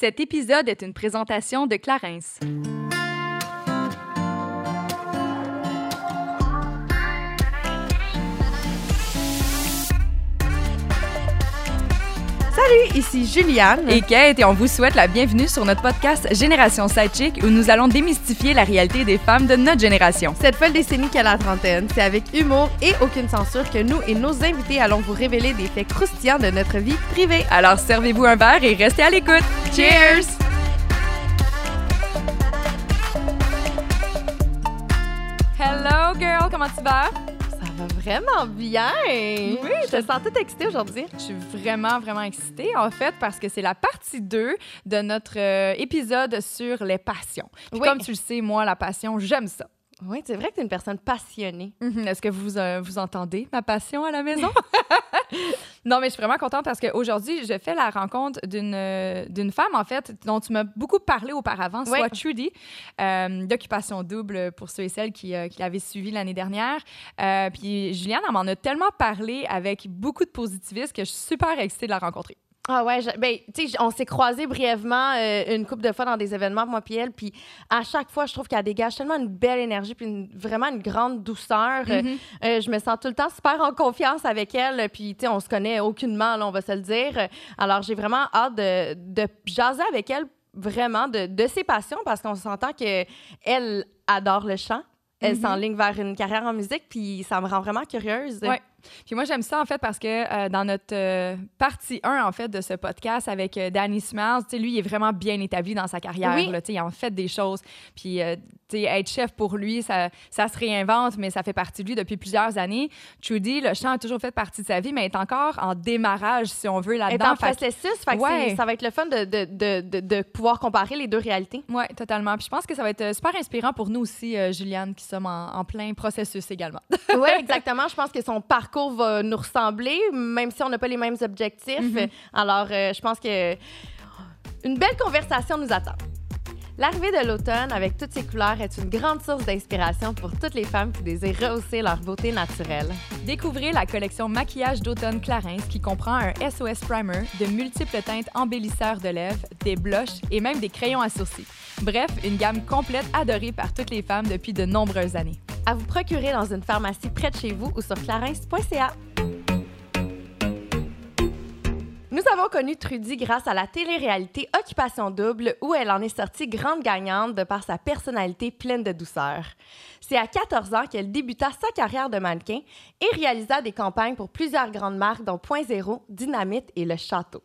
Cet épisode est une présentation de Clarins. Salut, ici Julianne et Kate et on vous souhaite la bienvenue sur notre podcast Génération Sidechick où nous allons démystifier la réalité des femmes de notre génération. Cette folle décennie qu'est la trentaine, c'est avec humour et aucune censure que nous et nos invités allons vous révéler des faits croustillants de notre vie privée. Alors servez-vous un verre et restez à l'écoute. Cheers! Hello girl, comment tu vas? Vraiment bien! Oui, je te sens toute excitée aujourd'hui. Je suis vraiment excitée, en fait, parce que c'est la partie 2 de notre épisode sur les passions. Puis oui. Comme tu le sais, moi, la passion, j'aime ça. Oui, c'est vrai que tu es une personne passionnée. Mm-hmm. Est-ce que vous entendez ma passion à la maison? Non, mais je suis vraiment contente parce qu'aujourd'hui, je fais la rencontre d'une femme, en fait, dont tu m'as beaucoup parlé auparavant, soit Trudy, d'Occupation Double, pour ceux et celles qui l'avaient suivi l'année dernière. Puis Julianne, elle m'en a tellement parlé avec beaucoup de positivisme que je suis super excitée de la rencontrer. Ah ouais, tu sais, on s'est croisés brièvement une couple de fois dans des événements, moi puis elle, puis à chaque fois, je trouve qu'elle dégage tellement une belle énergie, puis vraiment une grande douceur. Mm-hmm. Je me sens tout le temps super en confiance avec elle, puis tu sais, on se connaît aucunement, là, on va se le dire. Alors, j'ai vraiment hâte de jaser avec elle, vraiment, de ses passions, parce qu'on s'entend qu'elle adore le chant. Elle mm-hmm. s'enligne vers une carrière en musique, puis ça me rend vraiment curieuse. Oui. Puis moi, j'aime ça, en fait, parce que dans notre partie 1, en fait, de ce podcast avec Danny Smiles, tu sais, lui, il est vraiment bien établi dans sa carrière. Oui. Là, tu sais, il en fait des choses. Puis, tu sais, être chef pour lui, ça se réinvente, mais ça fait partie de lui depuis plusieurs années. Trudy, le chant a toujours fait partie de sa vie, mais est encore en démarrage, si on veut, là-dedans. Elle est en processus, fait que ça va être le fun de pouvoir comparer les deux réalités. Oui, totalement. Puis je pense que ça va être super inspirant pour nous aussi, Julianne, qui sommes en plein processus également. Oui, exactement. Je pense que son parcours va nous ressembler, même si on n'a pas les mêmes objectifs. Mm-hmm. Alors, je pense que une belle conversation nous attend. L'arrivée de l'automne avec toutes ses couleurs est une grande source d'inspiration pour toutes les femmes qui désirent rehausser leur beauté naturelle. Découvrez la collection Maquillage d'automne Clarins qui comprend un SOS Primer, de multiples teintes embellisseurs de lèvres, des blushs et même des crayons à sourcils. Bref, une gamme complète adorée par toutes les femmes depuis de nombreuses années. À vous procurer dans une pharmacie près de chez vous ou sur clarins.ca. Nous avons connu Trudy grâce à la télé-réalité Occupation Double où elle en est sortie grande gagnante de par sa personnalité pleine de douceur. C'est à 14 ans qu'elle débuta sa carrière de mannequin et réalisa des campagnes pour plusieurs grandes marques dont Point Zero, Dynamite et Le Château.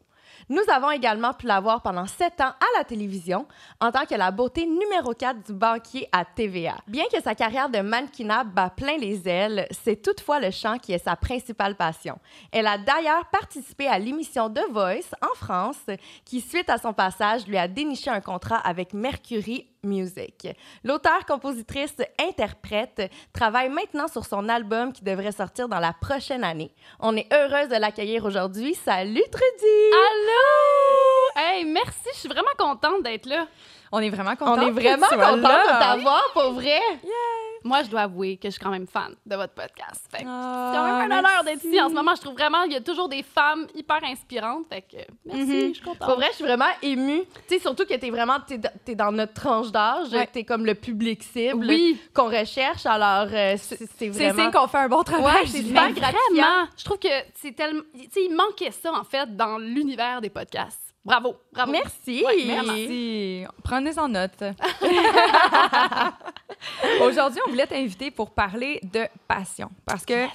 Nous avons également pu la voir pendant 7 ans à la télévision en tant que la beauté numéro 4 du banquier à TVA. Bien que sa carrière de mannequinat bat plein les ailes, c'est toutefois le chant qui est sa principale passion. Elle a d'ailleurs participé à l'émission The Voice en France qui, suite à son passage, lui a déniché un contrat avec Mercury Music. L'auteure, compositrice, interprète travaille maintenant sur son album qui devrait sortir dans la prochaine année. On est heureuse de l'accueillir aujourd'hui. Salut Trudy! Allô! Hey, merci, je suis vraiment contente d'être là. On est vraiment contente. On est vraiment contente de t'avoir, pour vrai. Yeah. Moi, je dois avouer que je suis quand même fan de votre podcast. Fait que c'est quand même un honneur d'être ici. En ce moment, je trouve vraiment qu'il y a toujours des femmes hyper inspirantes. Fait que merci, je suis contente. Pour vrai, je suis vraiment émue. Tu sais, surtout que t'es dans notre tranche d'âge. Ouais. T'es comme le public cible qu'on recherche. Alors, c'est vraiment... C'est signe qu'on fait un bon travail. Ouais, c'est super gratifiant. Je trouve que c'est tellement... Tu sais, il manquait ça, en fait, dans l'univers des podcasts. Bravo, bravo. Merci. Ouais, merci. Prenez en note. Aujourd'hui, on voulait t'inviter pour parler de passion. Parce que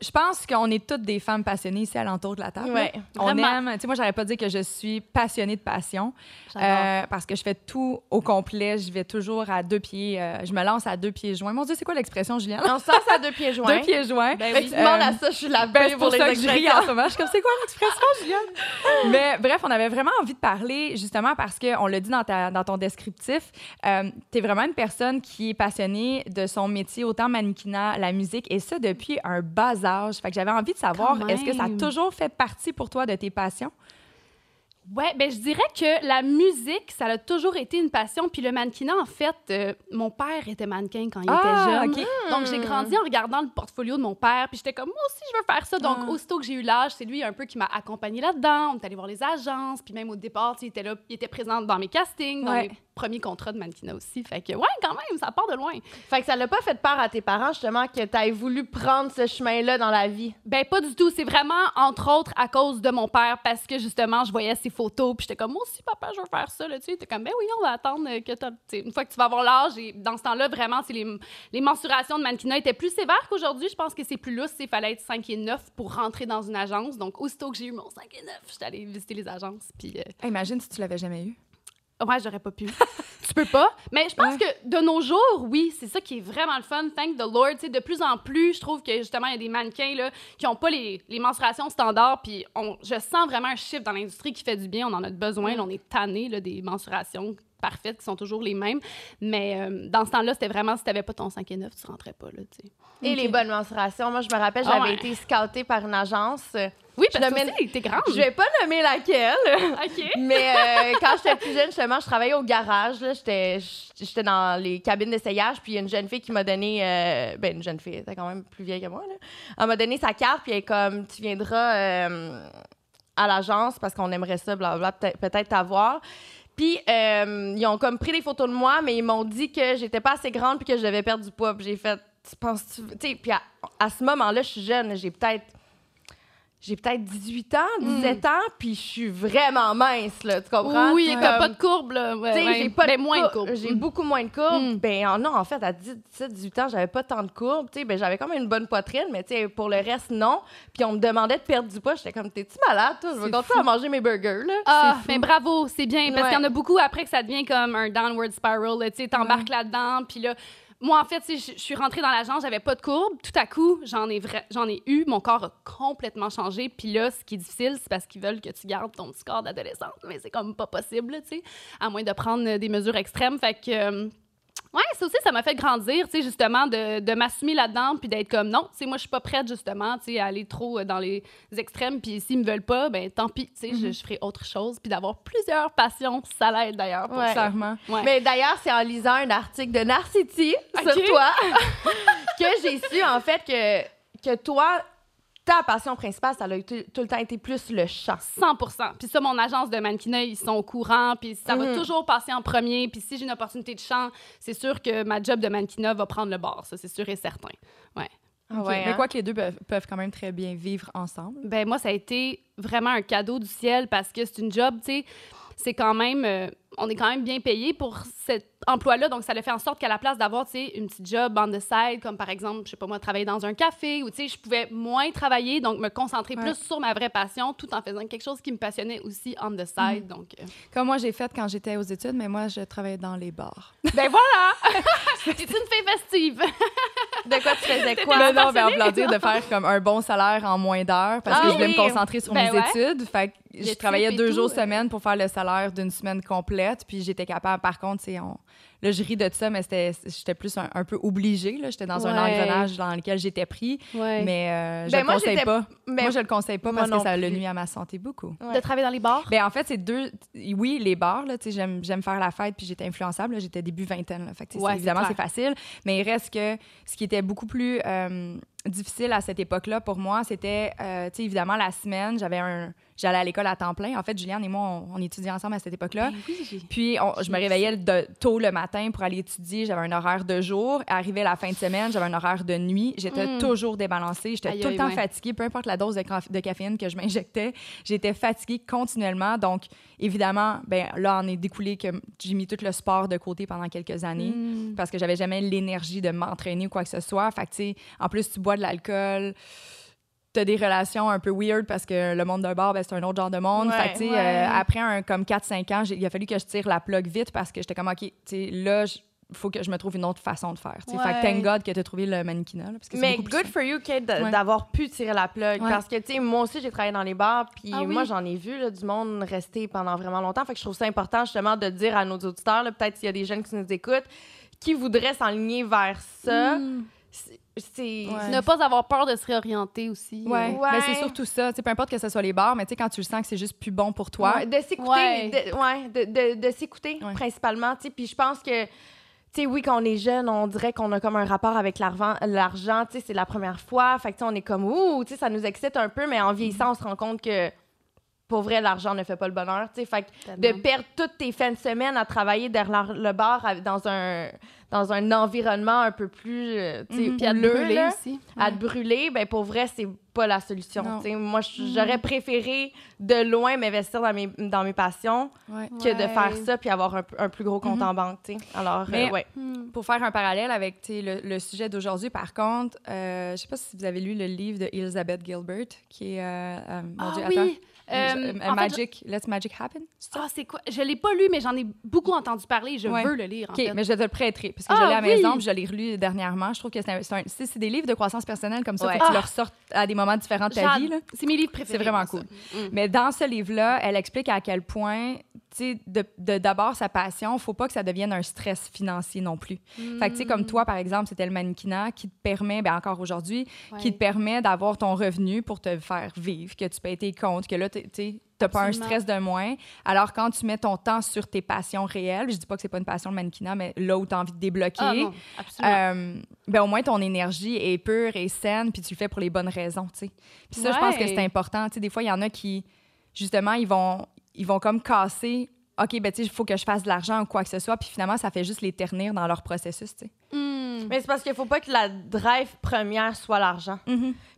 je pense qu'on est toutes des femmes passionnées ici à l'entour de la table. Ouais, on aime... Tu sais, moi, j'aurais pas dit que je suis passionnée de passion. Parce que je fais tout au complet. Je vais toujours à deux pieds... je me lance à deux pieds joints. Mon Dieu, c'est quoi l'expression, Julianne? On se lance à deux pieds joints. Deux pieds joints. Ben oui. Tu demandes à ça, je suis la belle pour les expressions. Je ris en ce moment. Je suis comme, c'est quoi l'expression, Julianne? Mais bref, on avait vraiment envie de parler, justement, parce qu'on l'a dit dans ton descriptif, t'es vraiment une personne qui est passionnée de son métier, autant mannequinat, la musique, et ça depuis un bas âge. Fait que j'avais envie de savoir, est-ce que ça a toujours fait partie pour toi de tes passions? Oui, bien, je dirais que la musique, ça a toujours été une passion. Puis le mannequinat, en fait, mon père était mannequin quand il était jeune. Okay. Donc, j'ai grandi en regardant le portfolio de mon père. Puis j'étais comme, moi aussi, je veux faire ça. Donc, aussitôt que j'ai eu l'âge, c'est lui un peu qui m'a accompagnée là-dedans. On est allé voir les agences. Puis même au départ, il était là, il était présent dans mes castings, dans mes premiers contrats de mannequinat aussi. Fait que, ouais, quand même, ça part de loin. Fait que ça l'a pas fait peur à tes parents, justement, que t'aies voulu prendre ce chemin-là dans la vie? Bien, pas du tout. C'est vraiment, entre autres, à cause de mon père, parce que, justement, je voyais ses photos, puis j'étais comme, moi aussi, papa, je veux faire ça, là, tu sais. T'es comme, ben oui, on va attendre que t'as, une fois que tu vas avoir l'âge. Et dans ce temps-là, vraiment, c'est les mensurations de mannequinat étaient plus sévères qu'aujourd'hui. Je pense que c'est plus lousse. Il fallait être 5 et 9 pour rentrer dans une agence. Donc, aussitôt que j'ai eu mon 5 et 9, j'étais allée visiter les agences. Puis, imagine si tu l'avais jamais eu. Ouais, j'aurais pas pu. Tu peux pas. Mais je pense que de nos jours, oui, c'est ça qui est vraiment le fun. Thank the Lord. T'sais, de plus en plus, je trouve que justement, il y a des mannequins là, qui n'ont pas les mensurations standards. Puis je sens vraiment un chiffre dans l'industrie qui fait du bien. On en a besoin. Là, on est tanné des mensurations parfaites qui sont toujours les mêmes. Mais dans ce temps-là, c'était vraiment si tu n'avais pas ton 5 et 9, tu rentrais pas. Là, t'sais. Et les bonnes mensurations. Moi, je me rappelle, j'avais été scoutée par une agence. Oui, parce que t'es grande. Je vais pas nommer laquelle. OK. Mais quand j'étais plus jeune, justement, je travaillais au garage. Là, j'étais dans les cabines d'essayage. Puis il y a une jeune fille qui m'a donné... une jeune fille, elle était quand même plus vieille que moi. Là. Elle m'a donné sa carte. Puis elle est comme, tu viendras à l'agence parce qu'on aimerait ça, blablabla, peut-être t'avoir. Puis ils ont comme pris des photos de moi, mais ils m'ont dit que j'étais pas assez grande puis que je devais perdre du poids. Puis j'ai fait... Tu penses... Tu sais, puis à ce moment-là, je suis jeune. J'ai peut-être 18 ans, 17 ans, puis je suis vraiment mince, là, tu comprends? Oui, comme... t'as pas de courbe, là. Ouais, moins de courbes. J'ai beaucoup moins de courbes. Ben non, en fait, à 17, 18 ans, j'avais pas tant de courbes. Tu sais, ben, j'avais quand même une bonne poitrine, mais tu sais, pour le reste, non. Puis on me demandait de perdre du poids. J'étais comme, t'es-tu malade, toi? Je veux continuer à manger mes burgers, là. Ah, mais bravo, c'est bien. Parce qu'il y en a beaucoup après que ça devient comme un downward spiral, là, tu sais, t'embarques là-dedans, puis là... Moi, en fait, je suis rentrée dans l'agence, j'avais pas de courbe. Tout à coup, j'en ai eu. Mon corps a complètement changé. Puis là, ce qui est difficile, c'est parce qu'ils veulent que tu gardes ton petit corps d'adolescente. Mais c'est comme pas possible, tu sais, à moins de prendre des mesures extrêmes. Fait que... ouais, ça aussi, ça m'a fait grandir, tu sais, justement, de m'assumer là-dedans, puis d'être comme, non, tu sais, moi, je suis pas prête, justement, tu sais, à aller trop dans les extrêmes, puis s'ils me veulent pas, ben tant pis, tu sais, je ferai autre chose, puis d'avoir plusieurs passions, ça l'aide, d'ailleurs, pour ça. Ouais. Mais d'ailleurs, c'est en lisant un article de Narcity sur toi que j'ai su, en fait, que toi... Ta passion principale, ça a tout le temps été plus le chant. 100%. Puis ça, mon agence de mannequinat, ils sont au courant, puis ça va toujours passer en premier. Puis si j'ai une opportunité de chant, c'est sûr que ma job de mannequinat va prendre le bord. Ça, c'est sûr et certain. Ouais. Okay. Ouais, mais quoi que les deux peuvent quand même très bien vivre ensemble. Ben moi, ça a été vraiment un cadeau du ciel parce que c'est une job, tu sais, c'est quand même... on est quand même bien payé pour cet emploi-là. Donc, ça le fait en sorte qu'à la place d'avoir, tu sais, une petite job on the side, comme par exemple, je sais pas moi, travailler dans un café, ou tu sais, je pouvais moins travailler, donc me concentrer plus sur ma vraie passion, tout en faisant quelque chose qui me passionnait aussi on the side. Donc, comme moi, j'ai fait quand j'étais aux études, mais moi, je travaillais dans les bars. Ben voilà! C'est une fille festive! De quoi tu faisais quoi? Ben non, ben on voulait dire de faire comme un bon salaire en moins d'heures, parce que je voulais me concentrer sur mes études. Fait que je travaillais 2 jours semaine pour faire le salaire d'une semaine complète. Puis j'étais capable, par contre, là, je ris de ça, mais j'étais plus un peu obligée. Là. J'étais dans un engrenage dans lequel j'étais pris, mais je le conseille pas. Moi, je le conseille pas parce que ça le nuit à ma santé beaucoup. Ouais. De travailler dans les bars? Ben, en fait, c'est deux... Oui, les bars, là, j'aime faire la fête, puis j'étais influençable. Là, j'étais début vingtaine. Là, fait que, évidemment, c'est facile, mais il reste que ce qui était beaucoup plus difficile à cette époque-là pour moi, c'était, évidemment, la semaine, j'allais à l'école à temps plein. En fait, Julianne et moi, on étudiait ensemble à cette époque-là. Ben oui, puis, je me réveillais tôt le matin pour aller étudier. J'avais un horaire de jour. Arrivait la fin de semaine, j'avais un horaire de nuit. J'étais toujours débalancée. J'étais tout le temps fatiguée. Peu importe la dose de caféine que je m'injectais, j'étais fatiguée continuellement. Donc, évidemment, ben là, en est découlé que j'ai mis tout le sport de côté pendant quelques années parce que j'avais jamais l'énergie de m'entraîner ou quoi que ce soit. Fait que, tu sais, en plus, tu bois de l'alcool... T'as des relations un peu weird parce que le monde d'un bar, ben, c'est un autre genre de monde. Fait que, après comme 4-5 ans, il a fallu que je tire la plug vite parce que j'étais comme, OK, là, il faut que je me trouve une autre façon de faire. Fait que thank God que t'as trouvé le mannequinat. Là, parce que mais good for you, Kate, d'avoir pu tirer la plug. Parce que, tu sais, moi aussi, j'ai travaillé dans les bars. Puis moi, j'en ai vu là, du monde rester pendant vraiment longtemps. Fait que je trouve ça important, justement, de dire à nos auditeurs, là, peut-être s'il y a des jeunes qui nous écoutent, qui voudraient s'enligner vers ça. C'est ne pas avoir peur de se réorienter aussi. Ouais. Mais c'est surtout ça. Peu importe que ce soit les bars, mais quand tu le sens que c'est juste plus bon pour toi. De s'écouter, de s'écouter principalement. Puis je pense que, quand on est jeune, on dirait qu'on a comme un rapport avec l'argent. C'est la première fois. Fait que on est comme, ouh, ça nous excite un peu, mais en vieillissant, on se rend compte que, pour vrai, l'argent ne fait pas le bonheur. Fait que de perdre toutes tes fins de semaine à travailler derrière le bar dans un environnement un peu plus te brûler, ben pour vrai, c'est pas la solution. Moi, j'aurais préféré de loin m'investir dans mes passions que de faire ça puis avoir un plus gros compte en banque. Alors, pour faire un parallèle avec le sujet d'aujourd'hui, par contre, je sais pas si vous avez lu le livre de Elizabeth Gilbert, qui est... Let's Magic Happen. Ah, c'est quoi? Je l'ai pas lu, mais j'en ai beaucoup entendu parler. Je veux le lire, en fait. Mais je te le prêterai, parce que je l'ai à la maison, puis je l'ai relu dernièrement. Je trouve que c'est des livres de croissance personnelle comme ça, faut que tu leur sortes à des moments différents de ta vie. Là. C'est mes livres préférés. C'est vraiment cool. Mais dans ce livre-là, elle explique à quel point, d'abord, sa passion, faut pas que ça devienne un stress financier non plus. Fait que, comme toi, par exemple, c'était le mannequinat qui te permet, encore aujourd'hui, qui te permet d'avoir ton revenu pour te faire vivre, que tu payes tes comptes, que là, t'as pas un stress de moins. Alors, quand tu mets ton temps sur tes passions réelles, je dis pas que c'est pas une passion le mannequinat, mais là où t'as envie de débloquer, au moins ton énergie est pure et saine, puis tu le fais pour les bonnes raisons, t'sais. Puis ça, je pense que c'est important. T'sais, des fois, il y en a qui, justement, ils vont comme casser, OK, ben tu sais, il faut que je fasse de l'argent ou quoi que ce soit, puis finalement, ça fait juste les ternir dans leur processus, tu sais. Mais c'est parce qu'il faut pas que la drive première soit l'argent.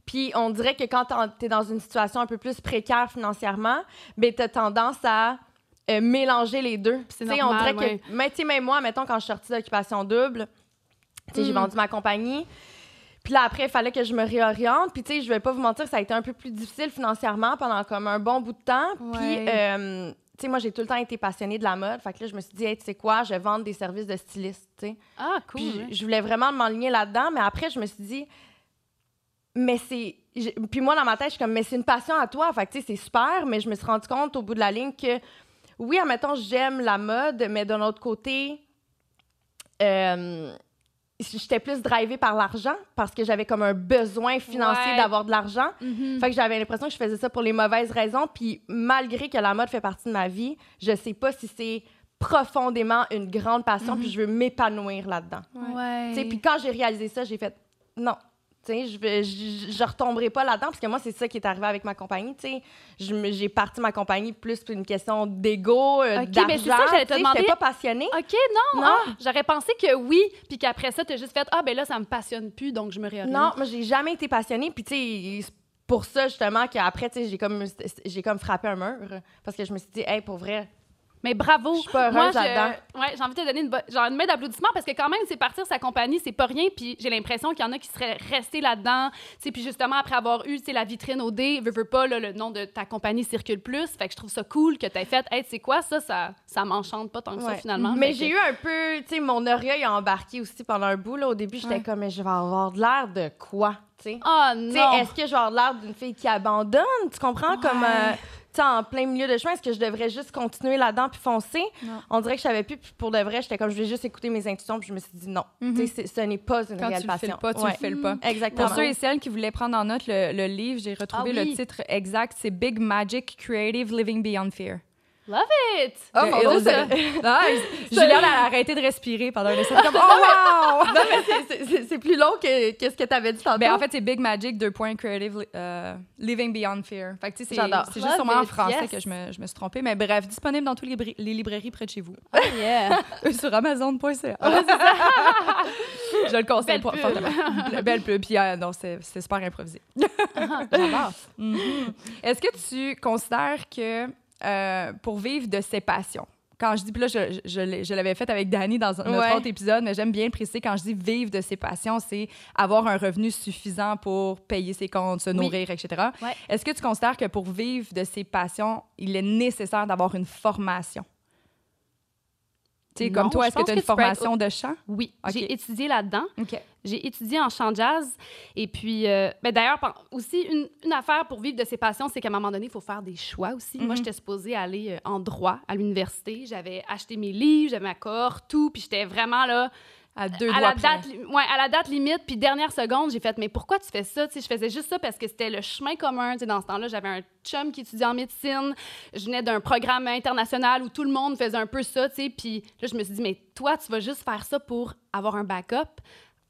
Puis on dirait que quand t'es dans une situation un peu plus précaire financièrement, ben t'as tendance à mélanger les deux. C'est normal, on dirait que, même moi, mettons, quand je suis sortie d'Occupation Double, j'ai vendu ma compagnie. Puis là, après, il fallait que je me réoriente. Puis, je vais pas vous mentir, ça a été un peu plus difficile financièrement pendant comme un bon bout de temps. Puis, moi, j'ai tout le temps été passionnée de la mode. Fait que là, je me suis dit, hey, tu sais quoi, je vais vendre des services de styliste, tu sais. Ah, cool. Puis, je voulais vraiment m'enligner là-dedans. Mais après, je me suis dit, Puis moi, dans ma tête, je suis comme, mais c'est une passion à toi. Fait que, tu sais, c'est super. Mais je me suis rendu compte, au bout de la ligne, que, oui, admettons, j'aime la mode, mais d'un autre côté... j'étais plus drivée par l'argent parce que j'avais comme un besoin financier d'avoir de l'argent. Fait que j'avais l'impression que je faisais ça pour les mauvaises raisons. Puis malgré que la mode fait partie de ma vie, je sais pas si c'est profondément une grande passion puis je veux m'épanouir là-dedans. Puis quand j'ai réalisé ça, j'ai fait « Non, je retomberai pas là-dedans » parce que moi, c'est ça qui est arrivé avec ma compagnie. J'ai parti ma compagnie plus pour une question d'ego, d'argent. Ben c'est ça, j'allais te demander. J'étais pas passionnée. OK, non. Ah, j'aurais pensé que oui, puis qu'après ça, t'as juste fait « Ah, ben là, ça me passionne plus, donc je me réoriente. » Non, moi, j'ai jamais été passionnée. Puis pour ça, justement, qu'après, j'ai comme frappé un mur parce que je me suis dit « Hey, pour vrai... » Mais bravo! Je suis pas heureuse là-dedans. J'ai envie de te donner une main d'applaudissement parce que quand même, c'est partir sa compagnie, c'est pas rien. Puis j'ai l'impression qu'il y en a qui seraient restés là-dedans. Puis justement, après avoir eu la vitrine Odé, veux pas, là, le nom de ta compagnie circule plus. Fait que je trouve ça cool que t'aies fait. Hey, tu sais quoi, ça m'enchante pas tant que ça finalement. Mais j'ai eu un peu, mon orgueil a embarqué aussi pendant un bout. Là. Au début, j'étais comme, mais je vais avoir de l'air de quoi? Ah non! Est-ce que je vais avoir de l'air d'une fille qui abandonne? Tu comprends? Comme. En plein milieu de chemin, est-ce que je devrais juste continuer là-dedans puis foncer? Non. On dirait que je savais plus. Puis pour de vrai, j'étais comme, je vais juste écouter mes intuitions. Puis je me suis dit non. Ce n'est pas une réelle passion. Quand tu le fais pas, tu le fais pas. Exactement. Pour ceux et celles qui voulaient prendre en note le livre, j'ai retrouvé le titre exact. C'est « Big Magic Creative Living Beyond Fear ». Love it! Oh mon Dieu! Julianne a arrêté de respirer pendant le set. Comme, oh wow! Non, mais c'est plus long que ce que tu avais dit tantôt. Ben, en fait, c'est Big Magic, Creative Living Beyond Fear. Fait que, c'est juste sûrement en français que je me suis trompée. Mais bref, disponible dans toutes les librairies près de chez vous. Oh yeah! Sur Amazon.ca. Je le conseille pas. Belle pub. Puis non, c'est super improvisé. J'adore. Est-ce que tu considères que... pour vivre de ses passions. Quand je dis, puis là, je l'avais fait avec Dani dans notre autre épisode, mais j'aime bien préciser, quand je dis vivre de ses passions, c'est avoir un revenu suffisant pour payer ses comptes, se nourrir, etc. Ouais. Est-ce que tu considères que pour vivre de ses passions, il est nécessaire d'avoir une formation? T'sais, comme toi, est-ce que tu as une formation de chant? Oui, j'ai étudié là-dedans. J'ai étudié en chant jazz. Et puis, d'ailleurs, aussi, une affaire pour vivre de ses passions, c'est qu'à un moment donné, il faut faire des choix aussi. Moi, j'étais supposée aller en droit à l'université. J'avais acheté mes livres, j'avais ma cohorte, tout. Puis j'étais vraiment là... à la date limite, puis dernière seconde, j'ai fait « Mais pourquoi tu fais ça? » Je faisais juste ça parce que c'était le chemin commun. T'sais, dans ce temps-là, j'avais un chum qui étudiait en médecine. Je venais d'un programme international où tout le monde faisait un peu ça. Puis là, je me suis dit « Mais toi, tu vas juste faire ça pour avoir un backup,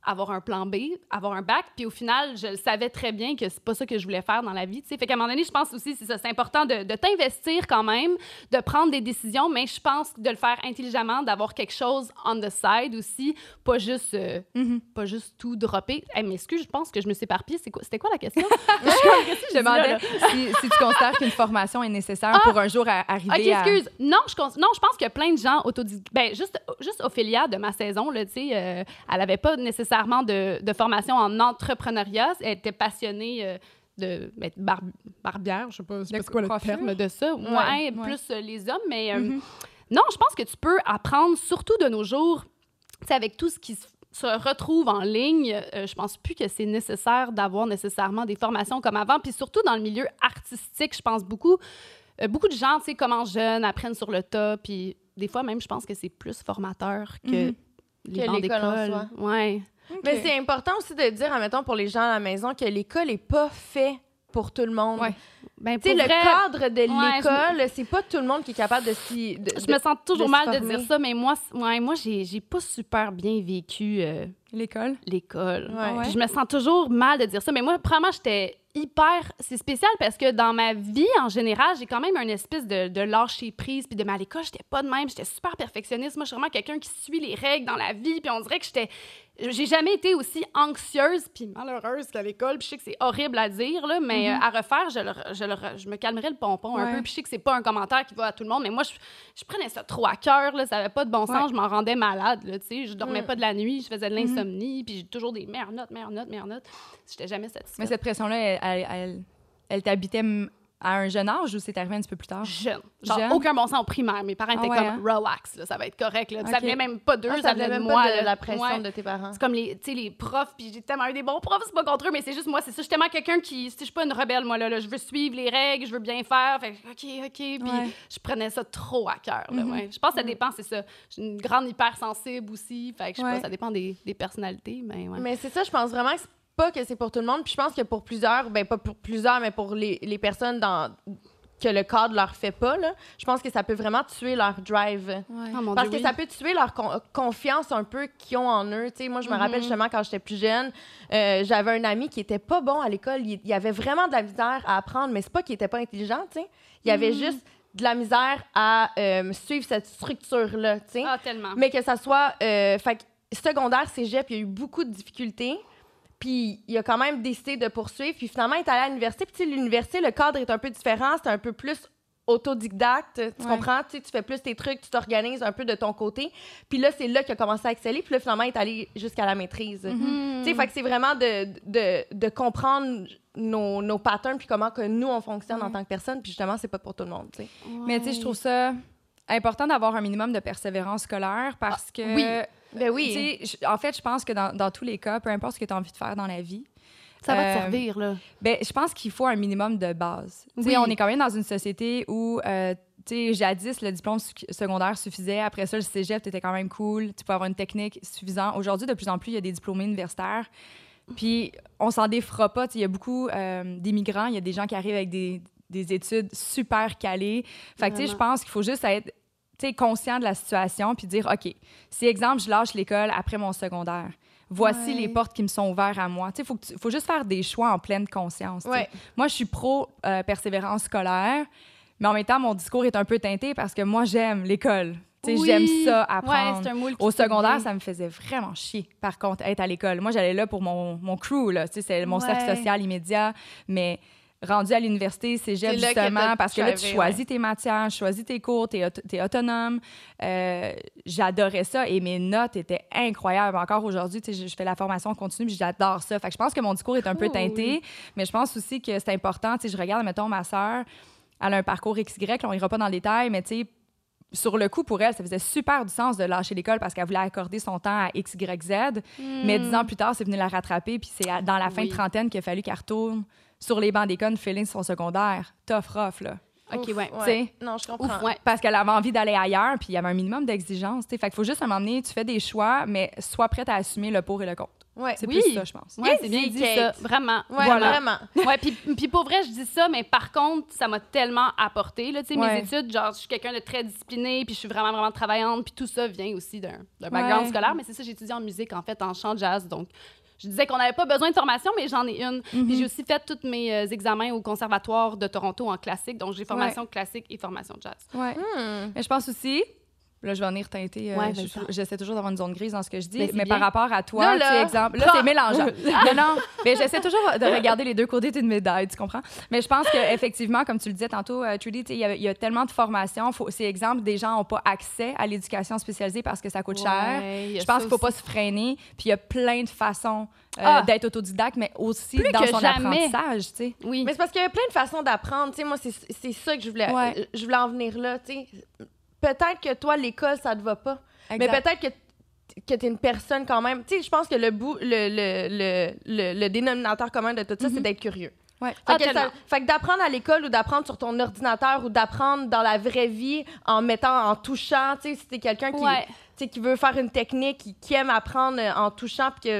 avoir un plan B, avoir un bac. » Puis au final, je le savais très bien que c'est pas ça que je voulais faire dans la vie. T'sais. Fait qu'à un moment donné, je pense aussi c'est ça, c'est important de t'investir quand même, de prendre des décisions, mais je pense de le faire intelligemment, d'avoir quelque chose on the side aussi, pas juste, pas juste tout dropper. Hey, mais excuse, je pense que je me suis éparpillée. C'était quoi la question? Je demandais si tu considères qu'une formation est nécessaire pour un jour arriver je pense que plein de gens juste Ophélia de ma saison, là, elle avait pas nécessairement de formation en entrepreneuriat. Elle était passionnée barbière, je sais pas c'est quoi le terme de ça. Ouais. Plus les hommes, mais non, je pense que tu peux apprendre, surtout de nos jours, avec tout ce qui se retrouve en ligne, je pense plus que c'est nécessaire d'avoir nécessairement des formations comme avant, puis surtout dans le milieu artistique, je pense beaucoup de gens, commencent jeunes, apprennent sur le tas, puis des fois même, je pense que c'est plus formateur que l'école en soi. Ouais. Okay. Mais c'est important aussi de dire, admettons, pour les gens à la maison, que l'école n'est pas faite pour tout le monde. Ouais. Ben, tu sais, le cadre de l'école, c'est pas tout le monde qui est capable de s'y... Je me sens toujours mal de dire ça, mais moi j'ai pas super bien vécu... L'école. Ouais. Ouais. Je me sens toujours mal de dire ça, mais moi, premièrement, j'étais hyper... C'est spécial parce que dans ma vie, en général, j'ai quand même une espèce de lâcher prise, puis de mais à l'école, j'étais pas de même, j'étais super perfectionniste. Moi, je suis vraiment quelqu'un qui suit les règles dans la vie, puis on dirait que j'étais... J'ai jamais été aussi anxieuse puis malheureuse qu'à l'école, puis je sais que c'est horrible à dire, là, mais à refaire, je me calmerais le pompon un peu, puis je sais que c'est pas un commentaire qui va à tout le monde, mais moi, je prenais ça trop à cœur, là, ça avait pas de bon sens, je m'en rendais malade, là, tu sais, je dormais pas de la nuit, je faisais de l'insomnie, puis j'ai toujours des meilleures notes. J'étais jamais satisfaite. Mais cette pression-là, elle t'habitait à un jeune âge ou c'est arrivé un petit peu plus tard? Jeune. Aucun bon sens au primaire. Mes parents étaient comme « relax, là, ça va être correct ». Okay. Ça venait même pas d'eux, ça venait de moi. De la pression de tes parents. C'est comme les profs, puis j'ai tellement eu des bons profs, c'est pas contre eux, mais c'est juste moi, c'est ça. Je suis tellement quelqu'un qui... Je suis pas une rebelle, moi, là. Je veux suivre les règles, je veux bien faire. Fait OK. Puis je prenais ça trop à cœur. Je pense que ça dépend, c'est ça. J'ai une grande hypersensible aussi. Fait que je sais pas, ça dépend des personnalités. Mais c'est ça, je pense vraiment que que c'est pour tout le monde. Puis je pense que pour plusieurs, ben pas pour plusieurs, mais pour les personnes que le cadre leur fait pas, là, je pense que ça peut vraiment tuer leur drive. Ouais. Oh, parce que ça peut tuer leur confiance un peu qu'ils ont en eux. T'sais, moi, je me rappelle justement quand j'étais plus jeune, j'avais un ami qui était pas bon à l'école. Il avait vraiment de la misère à apprendre, mais c'est pas qu'il était pas intelligent. T'sais. Il avait juste de la misère à suivre cette structure-là. Ah, tellement. Mais que ça soit... fait, secondaire, cégep, il y a eu beaucoup de difficultés. Puis il a quand même décidé de poursuivre. Puis finalement, il est allé à l'université. Puis l'université, le cadre est un peu différent. C'est un peu plus autodidacte. Tu comprends? Tu fais plus tes trucs, tu t'organises un peu de ton côté. Puis là, c'est là qu'il a commencé à exceller. Puis là, finalement, il est allé jusqu'à la maîtrise. Tu sais, fait que c'est vraiment de comprendre nos patterns puis comment que nous, on fonctionne en tant que personne. Puis justement, c'est pas pour tout le monde, tu sais. Ouais. Mais tu sais, je trouve ça important d'avoir un minimum de persévérance scolaire parce que... en fait, je pense que dans tous les cas, peu importe ce que tu as envie de faire dans la vie, ça va te servir, là. Ben, je pense qu'il faut un minimum de base. Oui. On est quand même dans une société où, jadis, le diplôme secondaire suffisait. Après ça, le cégep, t'étais quand même cool. Tu peux avoir une technique suffisante. Aujourd'hui, de plus en plus, il y a des diplômés universitaires. Puis, on s'en défera pas. Il y a beaucoup d'immigrants. Il y a des gens qui arrivent avec des études super calées. Fait que, je pense qu'il faut juste être... conscient de la situation, puis dire, OK, si, exemple, je lâche l'école après mon secondaire, voici les portes qui me sont ouvertes à moi. Il faut juste faire des choix en pleine conscience. Ouais. Moi, je suis pro-persévérance scolaire, mais en même temps, mon discours est un peu teinté parce que moi, j'aime l'école. J'aime ça, apprendre. Au secondaire, ça me faisait vraiment chier, par contre, être à l'école. Moi, j'allais là pour mon crew, là. C'est mon cercle social immédiat, mais... rendu à l'université, cégep, justement, parce que là, tu choisis tes matières, tu choisis tes cours, t'es autonome. J'adorais ça et mes notes étaient incroyables. Encore aujourd'hui, je fais la formation continue, puis j'adore ça. Fait que je pense que mon discours est un peu teinté, mais je pense aussi que c'est important. Je regarde, mettons, ma sœur, elle a un parcours XY, on ira pas dans le détail, mais tu sais, sur le coup, pour elle, ça faisait super du sens de lâcher l'école parce qu'elle voulait accorder son temps à X, Y, Z. Mais 10 ans plus tard, c'est venu la rattraper, puis c'est dans la fin de trentaine qu'il a fallu qu'elle retourne sur les bancs d'école, filer son secondaire. Tough, rough, là. OK, ouf, ouais. Non, je comprends. Ouf, ouais, parce qu'elle avait envie d'aller ailleurs, puis il y avait un minimum d'exigence. Fait qu'il faut juste à un moment donné, tu fais des choix, mais sois prête à assumer le pour et le contre. Ouais. C'est plus ça, je pense. Oui, c'est bien dit, Kate. Ça. Vraiment. Oui, voilà. Vraiment. Ouais, puis pour vrai, je dis ça, mais par contre, ça m'a tellement apporté. Là, mes études, genre, je suis quelqu'un de très discipliné, puis je suis vraiment, vraiment travaillante, puis tout ça vient aussi d'un background scolaire. Mais c'est ça, j'ai étudié en musique, en fait, en chant jazz, donc... Je disais qu'on n'avait pas besoin de formation, mais j'en ai une. Mm-hmm. Puis j'ai aussi fait tous mes examens au Conservatoire de Toronto en classique. Donc, j'ai formation classique et formation jazz. Oui. Mm. Mais je pense aussi... Là, je vais venir teinter. J'essaie toujours d'avoir une zone grise dans ce que je dis. Mais par rapport à toi, tu sais, exemple... Là, c'est mélangeant. Mais j'essaie toujours de regarder les deux côtés d'une médaille, tu comprends? Mais je pense qu'effectivement, comme tu le disais tantôt, Trudy, il y a tellement de formations. C'est exemple, des gens n'ont pas accès à l'éducation spécialisée parce que ça coûte cher. Je pense qu'il ne faut pas se freiner. Puis il y a plein de façons d'être autodidacte, mais aussi dans son apprentissage, tu sais. Oui. Mais c'est parce qu'il y a plein de façons d'apprendre. Moi, c'est ça que je voulais en venir là, tu sais. Peut-être que toi, l'école, ça te va pas. Exact. Mais peut-être que t'es une personne quand même... Tu sais, je pense que le dénominateur commun de tout ça, c'est d'être curieux. Ouais. Fait que d'apprendre à l'école ou d'apprendre sur ton ordinateur ou d'apprendre dans la vraie vie en touchant, tu sais, si t'es quelqu'un qui veut faire une technique, qui aime apprendre en touchant puis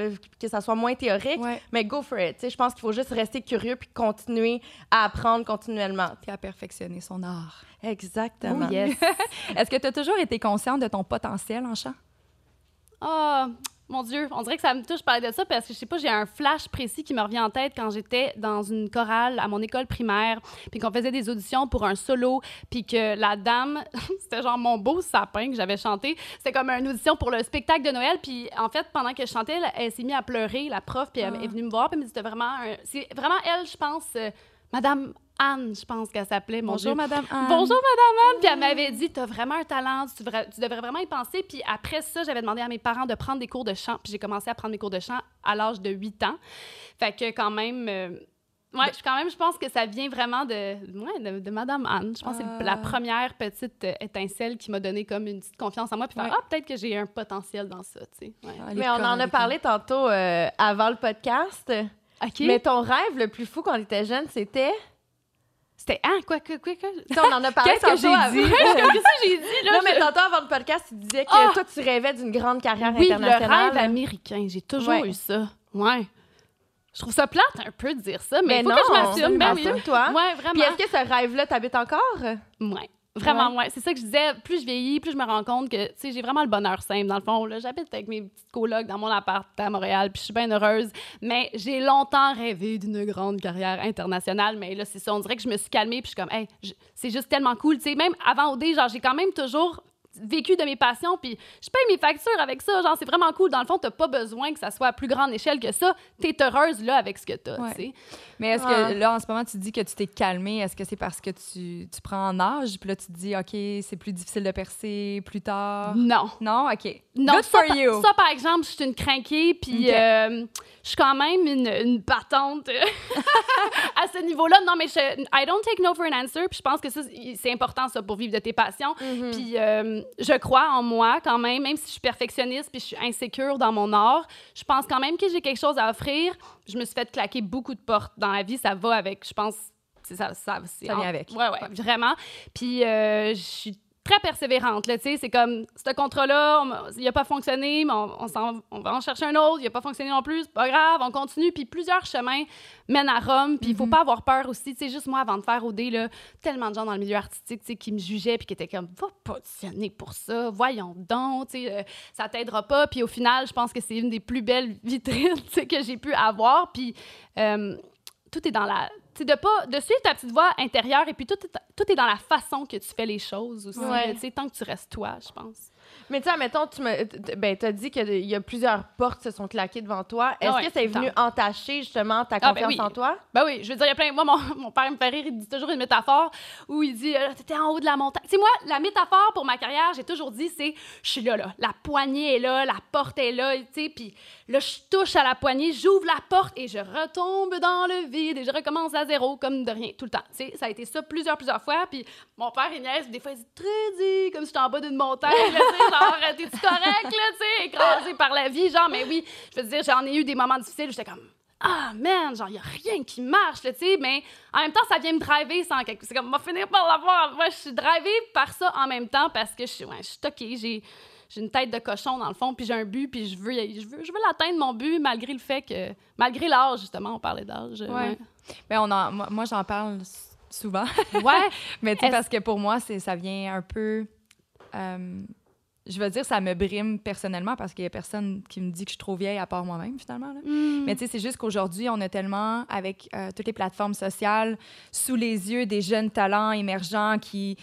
que ça soit moins théorique, mais go for it. Je pense qu'il faut juste rester curieux puis continuer à apprendre continuellement. Puis à perfectionner son art. Exactement. Oh yes. Est-ce que tu as toujours été consciente de ton potentiel en chant? Ah... Mon Dieu, on dirait que ça me touche de parler de ça parce que, je sais pas, j'ai un flash précis qui me revient en tête quand j'étais dans une chorale à mon école primaire, puis qu'on faisait des auditions pour un solo, puis que la dame, c'était genre Mon beau sapin que j'avais chanté, c'était comme une audition pour le spectacle de Noël, puis en fait, pendant que je chantais, elle s'est mise à pleurer, la prof, puis elle est venue me voir, puis elle me dit, c'est vraiment elle, je pense, Madame Anne, je pense qu'elle s'appelait. Bonjour, Madame Anne. Bonjour, Madame Anne. Puis elle m'avait dit, t'as vraiment un talent, tu devrais vraiment y penser. Puis après ça, j'avais demandé à mes parents de prendre des cours de chant. Puis j'ai commencé à prendre mes cours de chant à l'âge de 8 ans. Fait que quand même... je pense que ça vient vraiment de Madame Anne. Je pense que c'est la première petite étincelle qui m'a donné comme une petite confiance en moi. Puis peut-être que j'ai un potentiel dans ça, tu sais. Ouais. Mais on en a parlé tantôt avant le podcast. Okay. Mais ton rêve le plus fou quand tu étais jeune, c'était... Quoi? Ça, on en a parlé. Qu'est-ce que j'ai dit? Là, non, mais tantôt, avant le podcast, tu disais que toi, tu rêvais d'une grande carrière internationale. Le rêve américain. J'ai toujours eu ça. Ouais. Je trouve ça plate un peu de dire ça, mais non, faut que je m'assume. Assume-toi. Ouais, vraiment. Puis est-ce que ce rêve-là, t'habites encore? Ouais. Vraiment, ouais. C'est ça que je disais. Plus je vieillis, plus je me rends compte que, tu sais, j'ai vraiment le bonheur simple. Dans le fond, là, j'habite avec mes petites colocs dans mon appart à Montréal, puis je suis bien heureuse. Mais j'ai longtemps rêvé d'une grande carrière internationale. Mais là, c'est ça. On dirait que je me suis calmée, puis je suis comme, hey, c'est juste tellement cool. Tu sais, même avant Odé, genre, j'ai quand même toujours vécu de mes passions, puis je paye mes factures avec ça. Genre, c'est vraiment cool. Dans le fond, t'as pas besoin que ça soit à plus grande échelle que ça. T'es heureuse, là, avec ce que t'as, tu sais. Mais est-ce que, là, en ce moment, tu dis que tu t'es calmée. Est-ce que c'est parce que tu prends en âge, puis là, tu te dis, OK, c'est plus difficile de percer plus tard? Non. Non? OK. Non, good for you. Ça, par exemple, je suis une crinquée, puis je suis quand même une battante à ce niveau-là. Non, mais I don't take no for an answer, puis je pense que ça, c'est important, ça, pour vivre de tes passions. Mm-hmm. Puis... je crois en moi quand même si je suis perfectionniste puis je suis insécure dans mon art, je pense quand même que j'ai quelque chose à offrir. Je me suis fait claquer beaucoup de portes dans la vie, ça va avec, je pense, ça vient avec. Ouais, vraiment. Puis je suis très persévérante, là, tu sais, c'est comme, ce contrat-là, il n'a pas fonctionné, mais on va en chercher un autre, il n'a pas fonctionné non plus, c'est pas grave, on continue, puis plusieurs chemins mènent à Rome, puis il faut pas avoir peur aussi, tu sais, juste moi, avant de faire Odé, là, tellement de gens dans le milieu artistique, tu sais, qui me jugeaient, puis qui étaient comme, va positionner pour ça, voyons donc, tu sais, ça t'aidera pas, puis au final, je pense que c'est une des plus belles vitrines, tu sais, que j'ai pu avoir, puis tout est dans la... C'est de suivre ta petite voix intérieure et puis tout est dans la façon que tu fais les choses aussi, tant que tu restes toi, je pense. Mais tu sais, admettons, t'as dit qu'il y a plusieurs portes qui se sont claquées devant toi. Est-ce que c'est venu entacher justement ta confiance en toi? Ben oui, je veux dire, il y a plein... Moi, mon père me fait rire, il dit toujours une métaphore où il dit « t'étais en haut de la montagne ». Tu sais, moi, la métaphore pour ma carrière, j'ai toujours dit, c'est « je suis là, la poignée est là, la porte est là », tu sais, puis là, je touche à la poignée, j'ouvre la porte et je retombe dans le vide et je recommence à zéro comme de rien, tout le temps. Tu sais, ça a été ça plusieurs fois, puis mon père, il niaise, des fois, il dit « Trudy », comme si j'étais en bas d'une montagne, là, genre, t'es-tu correct, là, tu sais, écrasé par la vie, genre, mais oui, je veux dire, j'en ai eu des moments difficiles où j'étais comme, ah, man, genre, il n'y a rien qui marche, tu sais, mais en même temps, ça vient me driver sans quelque... C'est comme, on va finir par l'avoir. Moi, je suis drivée par ça en même temps parce que je suis toquée, j'ai une tête de cochon, dans le fond, puis j'ai un but, puis je veux l'atteindre, mon but, malgré le fait que... Malgré l'âge, justement, on parlait d'âge. Ouais. Mais moi, j'en parle souvent. Ouais. Mais tu sais, parce que pour moi, ça vient un peu... Je veux dire, ça me brime personnellement parce qu'il y a personne qui me dit que je suis trop vieille à part moi-même, finalement. Là. Mm. Mais tu sais, c'est juste qu'aujourd'hui, on a tellement, avec toutes les plateformes sociales, sous les yeux des jeunes talents émergents qui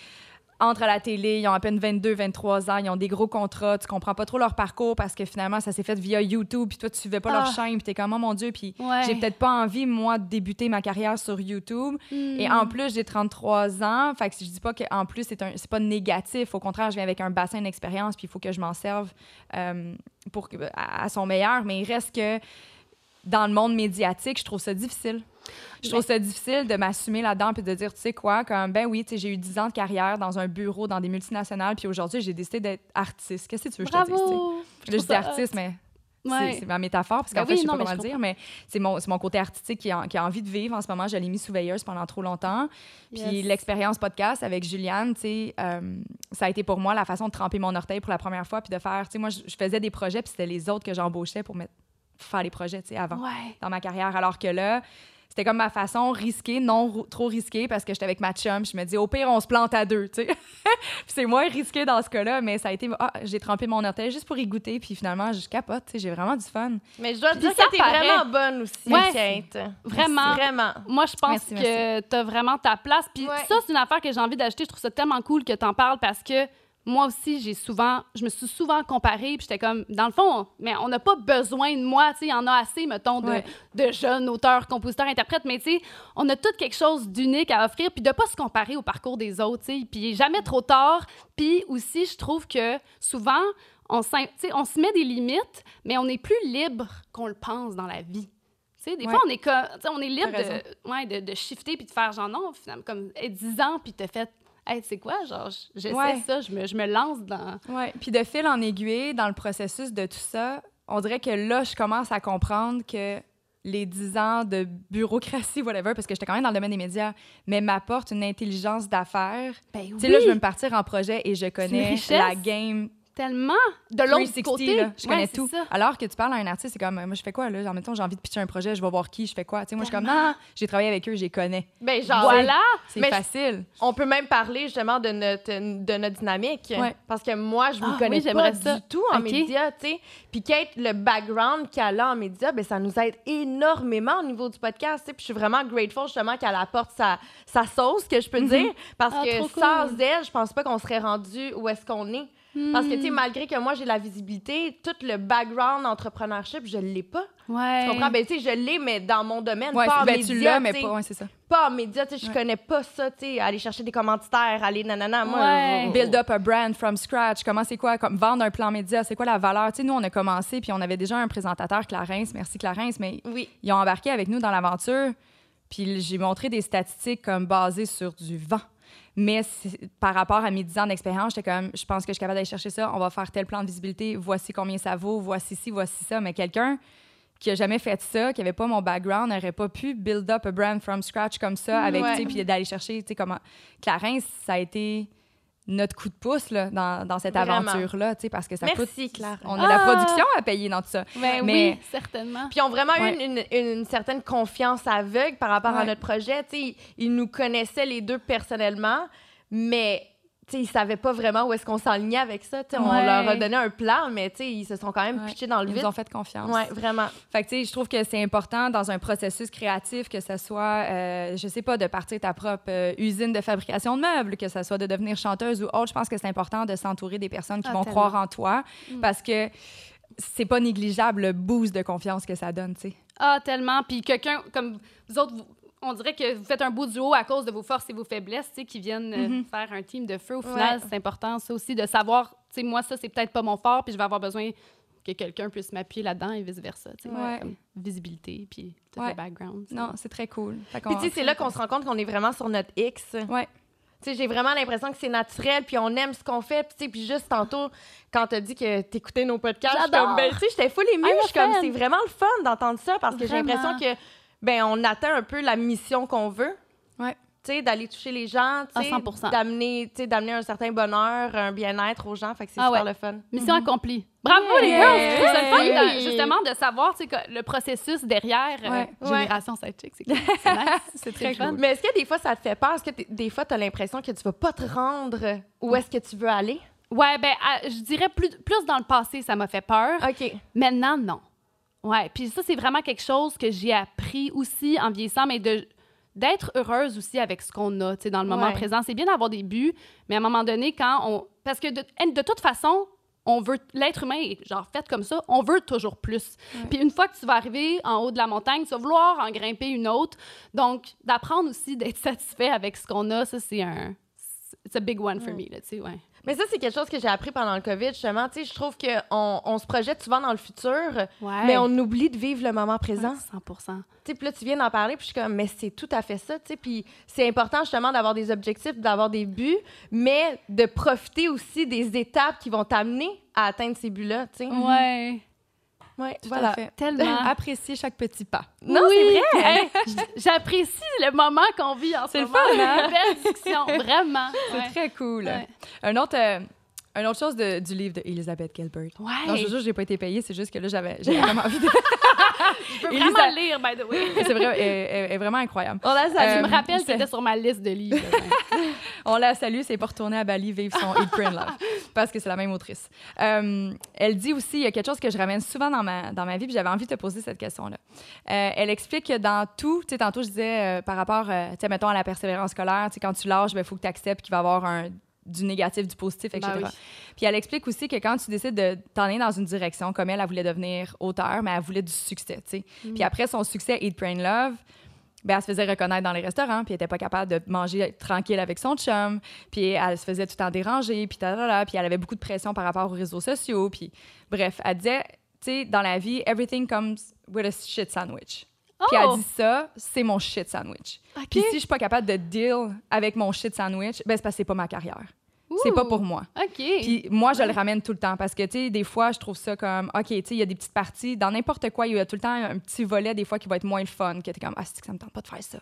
entrent à la télé, ils ont à peine 22, 23 ans, ils ont des gros contrats, tu comprends pas trop leur parcours parce que finalement, ça s'est fait via YouTube, puis toi, tu suivais pas leur chaîne, puis t'es comme, oh mon Dieu, puis j'ai peut-être pas envie, moi, de débuter ma carrière sur YouTube. Mm. Et en plus, j'ai 33 ans, fait que je dis pas qu'en plus, c'est pas négatif, au contraire, je viens avec un bassin d'expérience, puis il faut que je m'en serve à son meilleur, mais il reste que dans le monde médiatique, je trouve ça difficile. Je trouve ça difficile de m'assumer là-dedans puis de dire, tu sais quoi, comme, ben oui, tu sais, j'ai eu 10 ans de carrière dans un bureau, dans des multinationales, puis aujourd'hui, j'ai décidé d'être artiste. Qu'est-ce que tu veux que je te dise, tu sais? Là, je dis artiste, mais c'est ma métaphore, parce qu'en fait, je sais pas comment le dire, mais c'est mon côté artistique qui a envie de vivre en ce moment. Je l'ai mis sous veilleuse pendant trop longtemps. Puis l'expérience podcast avec Julianne, tu sais, ça a été pour moi la façon de tremper mon orteil pour la première fois puis de faire, tu sais, moi, je faisais des projets puis c'était les autres que j'embauchais pour faire les projets, tu sais, avant, dans ma carrière. Alors que là, c'était comme ma façon risquée, non trop risquée, parce que j'étais avec ma chum, je me dis, au pire, on se plante à deux, tu sais. C'est moins risqué dans ce cas-là, mais ça a été, j'ai trempé mon orteil juste pour y goûter, puis finalement, je capote, tu sais, j'ai vraiment du fun. Mais je dois te dire que t'es vraiment bonne aussi, Kate. Vraiment. Vraiment. Moi, je pense que t'as vraiment ta place, puis ça, c'est une affaire que j'ai envie d'acheter, je trouve ça tellement cool que t'en parles, parce que moi aussi, je me suis souvent comparée, puis j'étais comme, dans le fond, mais on n'a pas besoin de moi, tu sais, il y en a assez, mettons, de jeunes auteurs, compositeurs, interprètes, mais tu sais, on a tout quelque chose d'unique à offrir, puis de pas se comparer au parcours des autres, tu sais, puis il n'est jamais trop tard, puis aussi, je trouve que souvent, on se met des limites, mais on est plus libre qu'on le pense dans la vie. Des fois, on est libre de shifter, puis de faire genre, non, finalement, comme 10 ans, puis t'as fait... Hey, tu sais quoi, genre, j'essaie ça, je me lance dans... Oui, puis de fil en aiguille, dans le processus de tout ça, on dirait que là, je commence à comprendre que les 10 ans de bureaucratie, whatever, parce que j'étais quand même dans le domaine des médias, mais m'apporte une intelligence d'affaires. Ben oui! Tu sais, là, je veux me partir en projet et je connais la game... Tellement de l'autre côté. Là, je connais tout. Ça. Alors que tu parles à un artiste, c'est comme, moi, je fais quoi, là? En même temps, j'ai envie de pitcher un projet, je vais voir qui, je fais quoi. Tu sais, moi, je suis comme, non, j'ai travaillé avec eux, je les connais. Ben, genre, voilà. C'est facile. On peut même parler, justement, de notre dynamique. Ouais. Parce que moi, je vous connais pas du tout en médias, tu sais. Puis Kate, le background qu'elle a en médias, ben, ça nous aide énormément au niveau du podcast, tu sais. Puis je suis vraiment grateful, justement, qu'elle apporte sa sauce, que je peux dire. Parce que sans elle, je pense pas qu'on serait rendu où est-ce qu'on est. Parce que, tu sais, malgré que moi, j'ai la visibilité, tout le background entrepreneurship, je l'ai pas. Ouais. Tu comprends? Ben, tu sais, je l'ai, mais dans mon domaine, pas en médias. Tu l'as, mais pas, c'est ça. Pas en médias, tu sais, je connais pas ça, tu sais, aller chercher des commanditaires, aller nanana, moi, build up a brand from scratch, comment c'est quoi, comme vendre un plan média, c'est quoi la valeur? Tu sais, nous, on a commencé, puis on avait déjà un présentateur, Clarins, merci Clarins, mais ils ont embarqué avec nous dans l'aventure, puis j'ai montré des statistiques comme basées sur du vent. Mais par rapport à mes 10 ans d'expérience, j'étais comme, je pense que je suis capable d'aller chercher ça, on va faire tel plan de visibilité, voici combien ça vaut, voici ci, voici ça. Mais quelqu'un qui n'a jamais fait ça, qui n'avait pas mon background, n'aurait pas pu build up a brand from scratch comme ça, avec, tu sais, puis d'aller chercher, tu sais, comment... Clarins, ça a été notre coup de pouce là, dans cette aventure-là, tu sais, parce que ça coûte... Clarence. On a la production à payer dans tout ça. Mais oui, certainement. Puis ils ont vraiment eu une certaine confiance aveugle par rapport à notre projet. Tu sais, ils nous connaissaient les deux personnellement, mais tu sais, ils ne savaient pas vraiment où est-ce qu'on s'enlignait avec ça. Tu sais, on leur a donné un plan, mais tu sais, ils se sont quand même pitchés dans le vide. Ils nous ont fait confiance. Oui, vraiment. Fait que tu sais, je trouve que c'est important dans un processus créatif, que ce soit, je sais pas, de partir ta propre usine de fabrication de meubles, que ce soit de devenir chanteuse ou autre. Je pense que c'est important de s'entourer des personnes qui vont croire en toi parce que c'est pas négligeable le boost de confiance que ça donne, tu sais. Ah, tellement. Puis quelqu'un comme vous autres... On dirait que vous faites un beau duo à cause de vos forces et vos faiblesses, tu sais, qui viennent faire un team de feu. Au final, c'est important, ça aussi, de savoir, tu sais, moi, ça, c'est peut-être pas mon fort, puis je vais avoir besoin que quelqu'un puisse m'appuyer là-dedans et vice-versa, tu sais, comme visibilité, puis tout le background. Ça. Non, c'est très cool. Puis tu sais, c'est là qu'on se rend compte qu'on est vraiment sur notre X. Ouais. Tu sais, j'ai vraiment l'impression que c'est naturel, puis on aime ce qu'on fait. Puis, tu sais, puis juste tantôt, quand t'as dit que t'écoutais nos podcasts, j'étais comme, ben, tu sais, j'étais full émue. Je suis comme, c'est vraiment le fun d'entendre ça, parce que j'ai l'impression que, ben, on atteint un peu la mission qu'on veut. Ouais. Tu sais, d'aller toucher les gens, tu sais, d'amener un certain bonheur, un bien-être aux gens. Fait que c'est super le fun. Mission accomplie. Bravo, les girls! C'est le fun, justement, de savoir, tu sais, le processus derrière Génération Sidechick. C'est nice. C'est très fun. Cool. Mais est-ce que des fois, ça te fait peur? Est-ce que des fois, tu as l'impression que tu vas pas te rendre où est-ce que tu veux aller? Ouais, ben, je dirais plus dans le passé, ça m'a fait peur. OK. Maintenant, non. Ouais. Puis ça, c'est vraiment quelque chose que j'ai appris aussi en vieillissant, mais d'être heureuse aussi avec ce qu'on a, tu sais, dans le moment présent. C'est bien d'avoir des buts, mais à un moment donné, quand on... Parce que de toute façon, on veut... L'être humain est genre fait comme ça, on veut toujours plus. Ouais. Puis une fois que tu vas arriver en haut de la montagne, tu vas vouloir en grimper une autre. Donc, d'apprendre aussi d'être satisfait avec ce qu'on a, ça, c'est un... It's a big one for me, là, tu sais, ouais. Mais ça, c'est quelque chose que j'ai appris pendant le COVID, justement. Tu sais, je trouve qu'on se projette souvent dans le futur, mais on oublie de vivre le moment présent. Ouais, 100%. Tu sais, puis là, tu viens d'en parler, puis je suis comme, mais c'est tout à fait ça, tu sais. Puis c'est important, justement, d'avoir des objectifs, d'avoir des buts, mais de profiter aussi des étapes qui vont t'amener à atteindre ces buts-là, tu sais. Ouais. Oui, voilà. Tellement apprécier chaque petit pas. Non, c'est vrai! Hey, j'apprécie le moment qu'on vit en ce moment. C'est fun, hein? Belle diction, vraiment. C'est très cool. Ouais. Une autre chose du livre d'Elizabeth Gilbert. Ouais. Non, je jure, j'ai pas été payée, c'est juste que là, j'avais vraiment envie de... Je peux vraiment lire, by the way. C'est vrai, elle est vraiment incroyable. On la salue. Je me rappelle, c'était sur ma liste de livres. On la salue, c'est pour retourner à Bali, vivre son Eat, Pray & Love, parce que c'est la même autrice. Elle dit aussi, il y a quelque chose que je ramène souvent dans ma vie, puis j'avais envie de te poser cette question-là. Elle explique que dans tout, tu sais, tantôt je disais par rapport, tu sais, mettons à la persévérance scolaire, tu sais, quand tu lâches, ben, il faut que tu acceptes qu'il va y avoir du négatif, du positif, etc. Ben oui. Puis elle explique aussi que quand tu décides de t'en aller dans une direction, comme elle voulait devenir auteure, mais elle voulait du succès, tu sais. Puis après son succès, Eat, Pray & Love, ben elle se faisait reconnaître dans les restaurants, puis elle était pas capable de manger tranquille avec son chum, puis elle se faisait tout le temps déranger, puis tadala, puis elle avait beaucoup de pression par rapport aux réseaux sociaux, puis bref, elle disait, tu sais, dans la vie, everything comes with a shit sandwich. Oh! Puis elle dit ça, c'est mon shit sandwich. Okay. Puis si je suis pas capable de deal avec mon shit sandwich, ben c'est parce que c'est pas ma carrière. Ouh, c'est pas pour moi. OK. Puis moi, je le ramène tout le temps parce que, tu sais, des fois, je trouve ça comme, OK, tu sais, il y a des petites parties. Dans n'importe quoi, il y a tout le temps un petit volet, des fois, qui va être moins le fun, que t'es comme, ah, c'est que ça me tente pas de faire ça.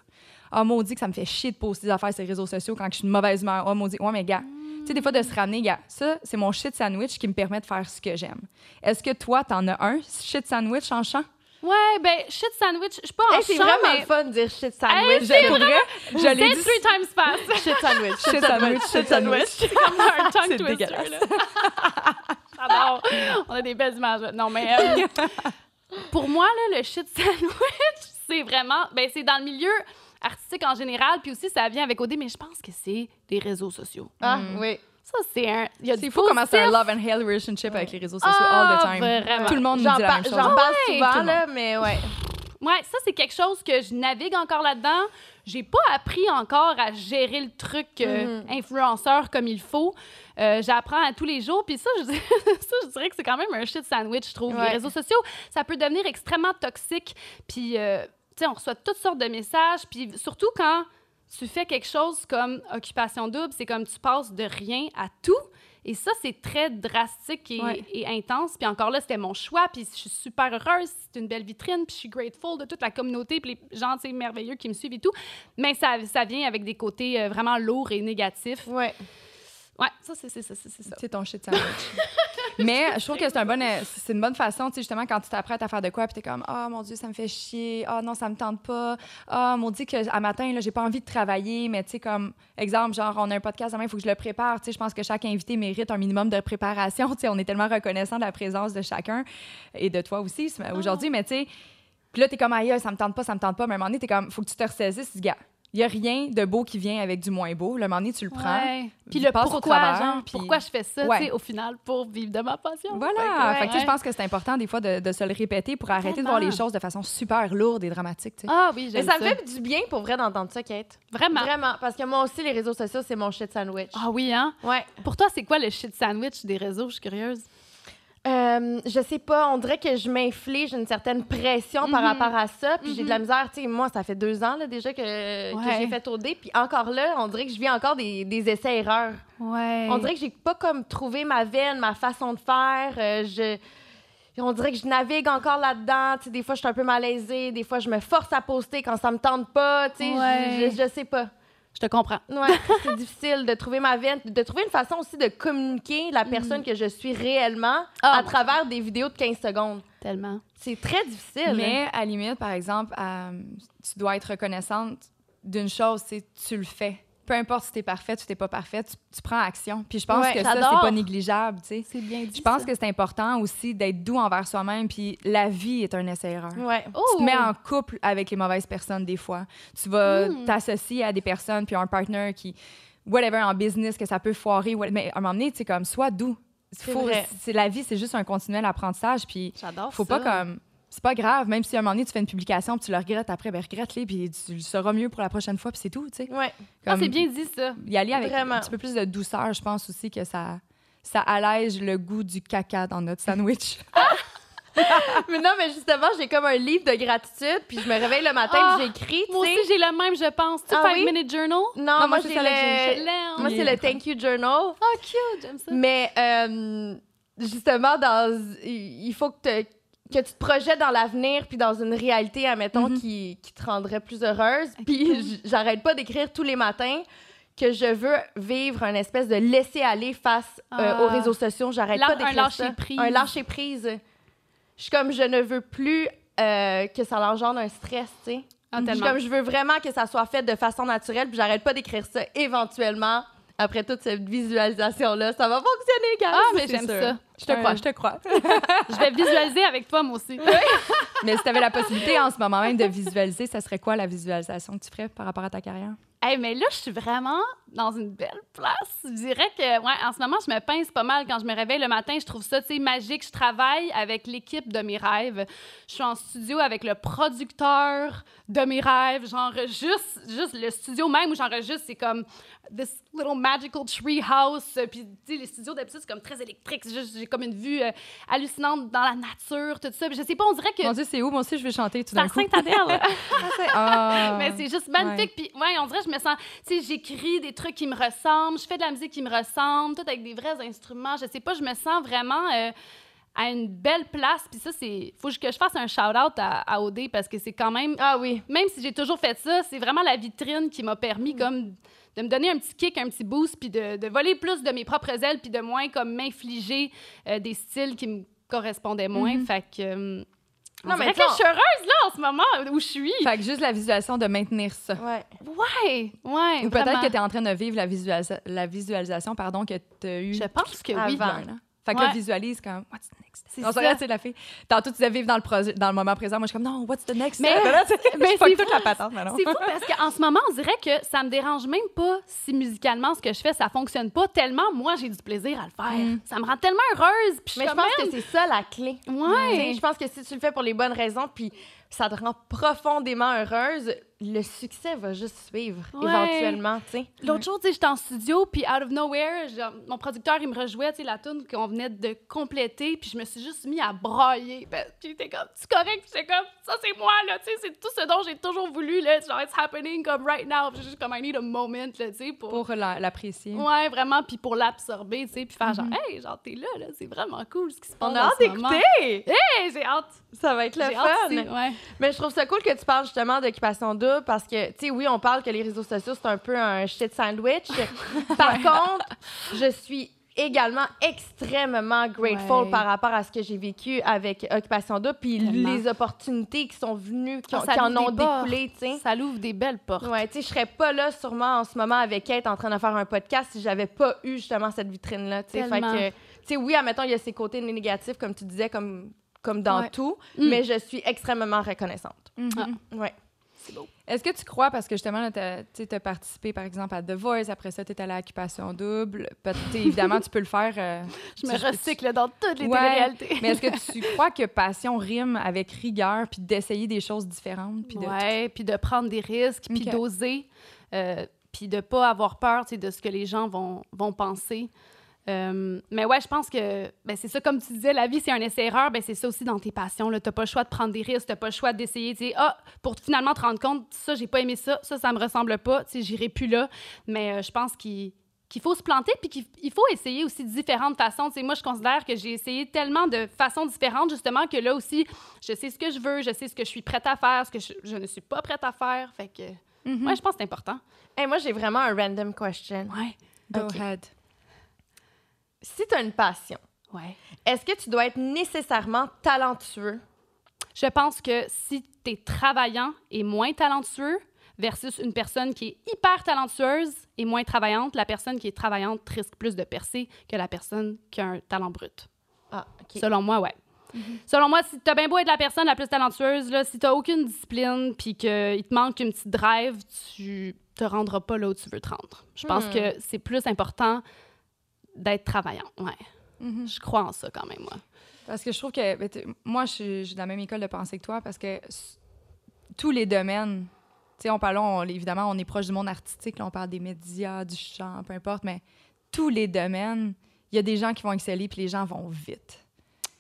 Ah, maudit que ça me fait chier de poster des affaires sur les réseaux sociaux quand je suis de mauvaise humeur. Ah, maudit. Ouais, mais gars, tu sais, des fois, de se ramener, gars, ça, c'est mon shit sandwich qui me permet de faire ce que j'aime. Est-ce que toi, t'en as un shit sandwich en chant? Ouais, ben, shit sandwich, je suis pas en chant, c'est vraiment le fun de dire shit sandwich. Hey, c'est vrai, je l'ai dit 3 times fast. Shit sandwich, shit sandwich, shit sandwich. C'est comme un tongue twister, là. J'adore. On a des belles images. Non, mais pour moi, là, le shit sandwich, c'est vraiment... Ben, c'est dans le milieu artistique en général, puis aussi, ça vient avec Odé, mais je pense que c'est les réseaux sociaux. Ah, oui. Ça, c'est un... C'est fou comment c'est un love and hate relationship avec les réseaux sociaux all the time. Vraiment. Tout le monde nous dit la même chose. J'en parle souvent, là, mais ouais. Ouais, ça, c'est quelque chose que je navigue encore là-dedans. J'ai pas appris encore à gérer le truc influenceur comme il faut. J'apprends à tous les jours. Puis ça, je dirais que c'est quand même un shit sandwich, je trouve. Ouais. Les réseaux sociaux, ça peut devenir extrêmement toxique. Puis, tu sais, on reçoit toutes sortes de messages. Puis surtout quand... Tu fais quelque chose comme Occupation Double, c'est comme tu passes de rien à tout. Et ça, c'est très drastique et intense. Puis encore là, c'était mon choix. Puis je suis super heureuse. C'est une belle vitrine. Puis je suis grateful de toute la communauté puis les gens merveilleux qui me suivent et tout. Mais ça vient avec des côtés vraiment lourds et négatifs. Ouais. Ouais, ça, c'est ça. C'est ton shit sandwich. Mais je trouve que c'est une bonne façon, tu sais, justement, quand tu t'apprêtes à faire de quoi, puis t'es comme, ah, mon Dieu, ça me fait chier, ah, non, ça me tente pas, ah, mon Dieu, qu'à matin, là, j'ai pas envie de travailler, mais tu sais, comme, exemple, genre, on a un podcast demain, il faut que je le prépare, tu sais, je pense que chaque invité mérite un minimum de préparation, tu sais, on est tellement reconnaissant de la présence de chacun et de toi aussi aujourd'hui, mais tu sais, puis là, t'es comme, aïe, ça me tente pas, mais à un moment donné, t'es comme, faut que tu te ressaisisses, gars. Il n'y a rien de beau qui vient avec du moins beau. Le moment donné, tu le prends. Puis le pourquoi, au travers, genre, puis... pourquoi je fais ça, tu sais, au final, pour vivre de ma passion. Voilà. Fait que, je pense que c'est important, des fois, de se le répéter pour arrêter de voir les choses de façon super lourde et dramatique, tu sais. Ah oui, j'aime ça. Mais ça me fait du bien, pour vrai, d'entendre ça, Kate. Vraiment. Parce que moi aussi, les réseaux sociaux, c'est mon shit sandwich. Ah oui, hein? Ouais. Pour toi, c'est quoi le shit sandwich des réseaux? Je suis curieuse. Je sais pas, on dirait que je m'inflige une certaine pression par rapport à ça, puis j'ai de la misère, tu sais, moi, ça fait 2 ans là, déjà que j'ai fait Odé, puis encore là, on dirait que je vis encore des essais-erreurs. Ouais. On dirait que j'ai pas comme trouvé ma veine, ma façon de faire, on dirait que je navigue encore là-dedans, tu sais, des fois, je suis un peu malaisée, des fois, je me force à poster quand ça me tente pas, tu sais, je sais pas. Je te comprends. Ouais, c'est difficile de trouver ma veine, de trouver une façon aussi de communiquer la personne que je suis réellement à travers des vidéos de 15 secondes. Tellement. C'est très difficile. Mais à la limite, par exemple, tu dois être reconnaissante d'une chose, c'est tu le fais. Peu importe si t'es parfaite, tu t'es pas parfaite, tu prends action. Puis je pense que ça, c'est pas négligeable, tu sais. C'est bien dit. Je pense que c'est important aussi d'être doux envers soi-même. Puis la vie est un essai-erreur. Ouais. Tu te mets en couple avec les mauvaises personnes des fois. Tu vas t'associer à des personnes puis à un partner qui, whatever, en business, que ça peut foirer. Mais à un moment donné, tu sais, comme, sois doux. La vie, c'est juste un continuel apprentissage. Puis faut pas comme. C'est pas grave, même si à un moment donné, tu fais une publication puis tu le regrettes après, ben regrette-les, puis tu le sauras mieux pour la prochaine fois, puis c'est tout, tu sais. Ouais. C'est bien dit, ça. Y aller avec un petit peu plus de douceur, je pense aussi que ça allège le goût du caca dans notre sandwich. Mais non, mais justement, j'ai comme un livre de gratitude, puis je me réveille le matin, puis j'écris, tu sais. Moi aussi, j'ai le même, je pense. Tu 5-minute journal? Non, moi, c'est le thank you journal. Oh, cute, j'aime ça. Mais justement, il faut que tu te projettes dans l'avenir puis dans une réalité, admettons, qui te rendrait plus heureuse. Puis j'arrête pas d'écrire tous les matins que je veux vivre un espèce de laisser-aller face aux réseaux sociaux. J'arrête pas d'écrire ça. Un lâcher-prise. Je suis comme, je ne veux plus que ça l'engendre un stress, tu sais. Comme, je veux vraiment que ça soit fait de façon naturelle puis j'arrête pas d'écrire ça éventuellement. Après toute cette visualisation-là, ça va fonctionner, Karen. Ah, mais j'aime ça. Je te crois. Je vais visualiser avec toi, moi aussi. Oui. Mais si tu avais la possibilité en ce moment même de visualiser, ça serait quoi la visualisation que tu ferais par rapport à ta carrière? Hey, mais là, je suis vraiment dans une belle place. Je dirais que, en ce moment, je me pince pas mal. Quand je me réveille le matin, je trouve ça, tu sais, magique. Je travaille avec l'équipe de mes rêves. Je suis en studio avec le producteur de mes rêves. J'enregistre, juste le studio même où j'enregistre, c'est comme this little magical tree house. Puis, tu sais, les studios d'habitude, c'est comme très électrique. J'ai comme une vue hallucinante dans la nature, tout ça. Puis, je sais pas, on dirait que. Mon Dieu, c'est où? Moi aussi, je vais chanter tout d'un coup. C'est à Saint-Adèle. Mais c'est juste magnifique. Puis, on dirait, je me sens, tu sais, j'écris des trucs qui me ressemblent, je fais de la musique qui me ressemble, tout avec des vrais instruments. Je sais pas, je me sens vraiment à une belle place. Puis ça, c'est. Faut que je fasse un shout-out à Odé parce que c'est quand même. Ah oui. Même si j'ai toujours fait ça, c'est vraiment la vitrine qui m'a permis comme de me donner un petit kick, un petit boost, puis de voler plus de mes propres ailes, puis de moins comme m'infliger des styles qui me correspondaient moins. Fait que. Non, mais je suis heureuse, là, en ce moment, où je suis. Fait que juste la visualisation de maintenir ça. Ouais. Ou peut-être que tu es en train de vivre la visualisation, pardon, que tu as eue. Je pense que oui. Avant. Fait que là, visualise comme « What's the next? » On se regarde, c'est la fille. Tantôt, tu disais vivre dans le moment présent. Moi, je suis comme « Non, what's the next? » Mais c'est toute la patente, maintenant. C'est fou parce qu'en ce moment, on dirait que ça me dérange même pas si musicalement, ce que je fais, ça fonctionne pas tellement. Moi, j'ai du plaisir à le faire. Ça me rend tellement heureuse. Mais je pense que c'est ça, la clé. Ouais. Je pense que si tu le fais pour les bonnes raisons, puis ça te rend profondément heureuse, le succès va juste suivre éventuellement, tu sais. L'autre jour, tu sais, j'étais en studio, puis out of nowhere, mon producteur, il me rejouait, tu sais, la tune qu'on venait de compléter, puis je me suis juste mis à brailler. Puis il était comme, c'est correct, puis j'étais comme, ça c'est moi, là, tu sais, c'est tout ce dont j'ai toujours voulu, là, genre, it's happening, comme right now. Puis juste comme, I need a moment, là, tu sais, pour l'apprécier. Ouais, vraiment, puis pour l'absorber, tu sais, puis faire genre, hey, genre, t'es là, là, c'est vraiment cool ce qui se passe. On a hâte d'écouter! Hey, j'ai hâte! Ça va être le fun! Mais je trouve ça cool que tu parles justement d'Occupation Double. Parce que, tu sais, oui, on parle que les réseaux sociaux, c'est un peu un shit sandwich. Par contre, je suis également extrêmement grateful par rapport à ce que j'ai vécu avec Occupation Double, puis les opportunités qui sont venues, qui en ont découlé, tu sais. Ça l'ouvre des belles portes. Ouais, tu sais, je serais pas là sûrement en ce moment avec Kate en train de faire un podcast si j'avais pas eu justement cette vitrine-là, tu sais. Fait que, tu sais, oui, admettons, il y a ces côtés négatifs, comme tu disais, comme dans tout, mais je suis extrêmement reconnaissante. Est-ce que tu crois, parce que justement, tu as participé, par exemple, à The Voice, après ça, tu es allée à Occupation Double, évidemment, tu peux le faire... je me recycle dans toutes les télé-réalités. Mais est-ce que tu crois que passion rime avec rigueur, puis d'essayer des choses différentes? Oui, puis de prendre des risques, puis d'oser, puis de ne pas avoir peur de ce que les gens vont penser. Mais ouais, je pense que c'est ça, comme tu disais, la vie, c'est un essai-erreur. Ben, c'est ça aussi dans tes passions. Tu n'as pas le choix de prendre des risques, tu n'as pas le choix d'essayer. Pour finalement te rendre compte, ça, j'ai pas aimé ça, ça me ressemble pas, j'irai plus là. Mais je pense qu'il faut se planter puis qu'il faut essayer aussi différentes façons. Moi, je considère que j'ai essayé tellement de façons différentes, justement, que là aussi, je sais ce que je veux, je sais ce que je suis prête à faire, ce que je ne suis pas prête à faire. Fait que, ouais, je pense que c'est important. Hey, moi, j'ai vraiment un random question. Ouais. Go ahead. Si tu as une passion, est-ce que tu dois être nécessairement talentueux? Je pense que si tu es travaillant et moins talentueux, versus une personne qui est hyper talentueuse et moins travaillante, la personne qui est travaillante risque plus de percer que la personne qui a un talent brut. Ah, OK. Selon moi, ouais. Selon moi, si t'as bien beau être la personne la plus talentueuse, là, si t'as aucune discipline puis qu'il te manque une petite drive, tu te rendras pas là où tu veux te rendre. Je pense que c'est plus important d'être travaillant, Je crois en ça quand même, moi. Parce que je trouve que... moi, je suis de la même école de pensée que toi parce que tous les domaines... T'sais, on parle, évidemment, on est proche du monde artistique, là, on parle des médias, du chant, peu importe, mais tous les domaines, il y a des gens qui vont exceller puis les gens vont vite.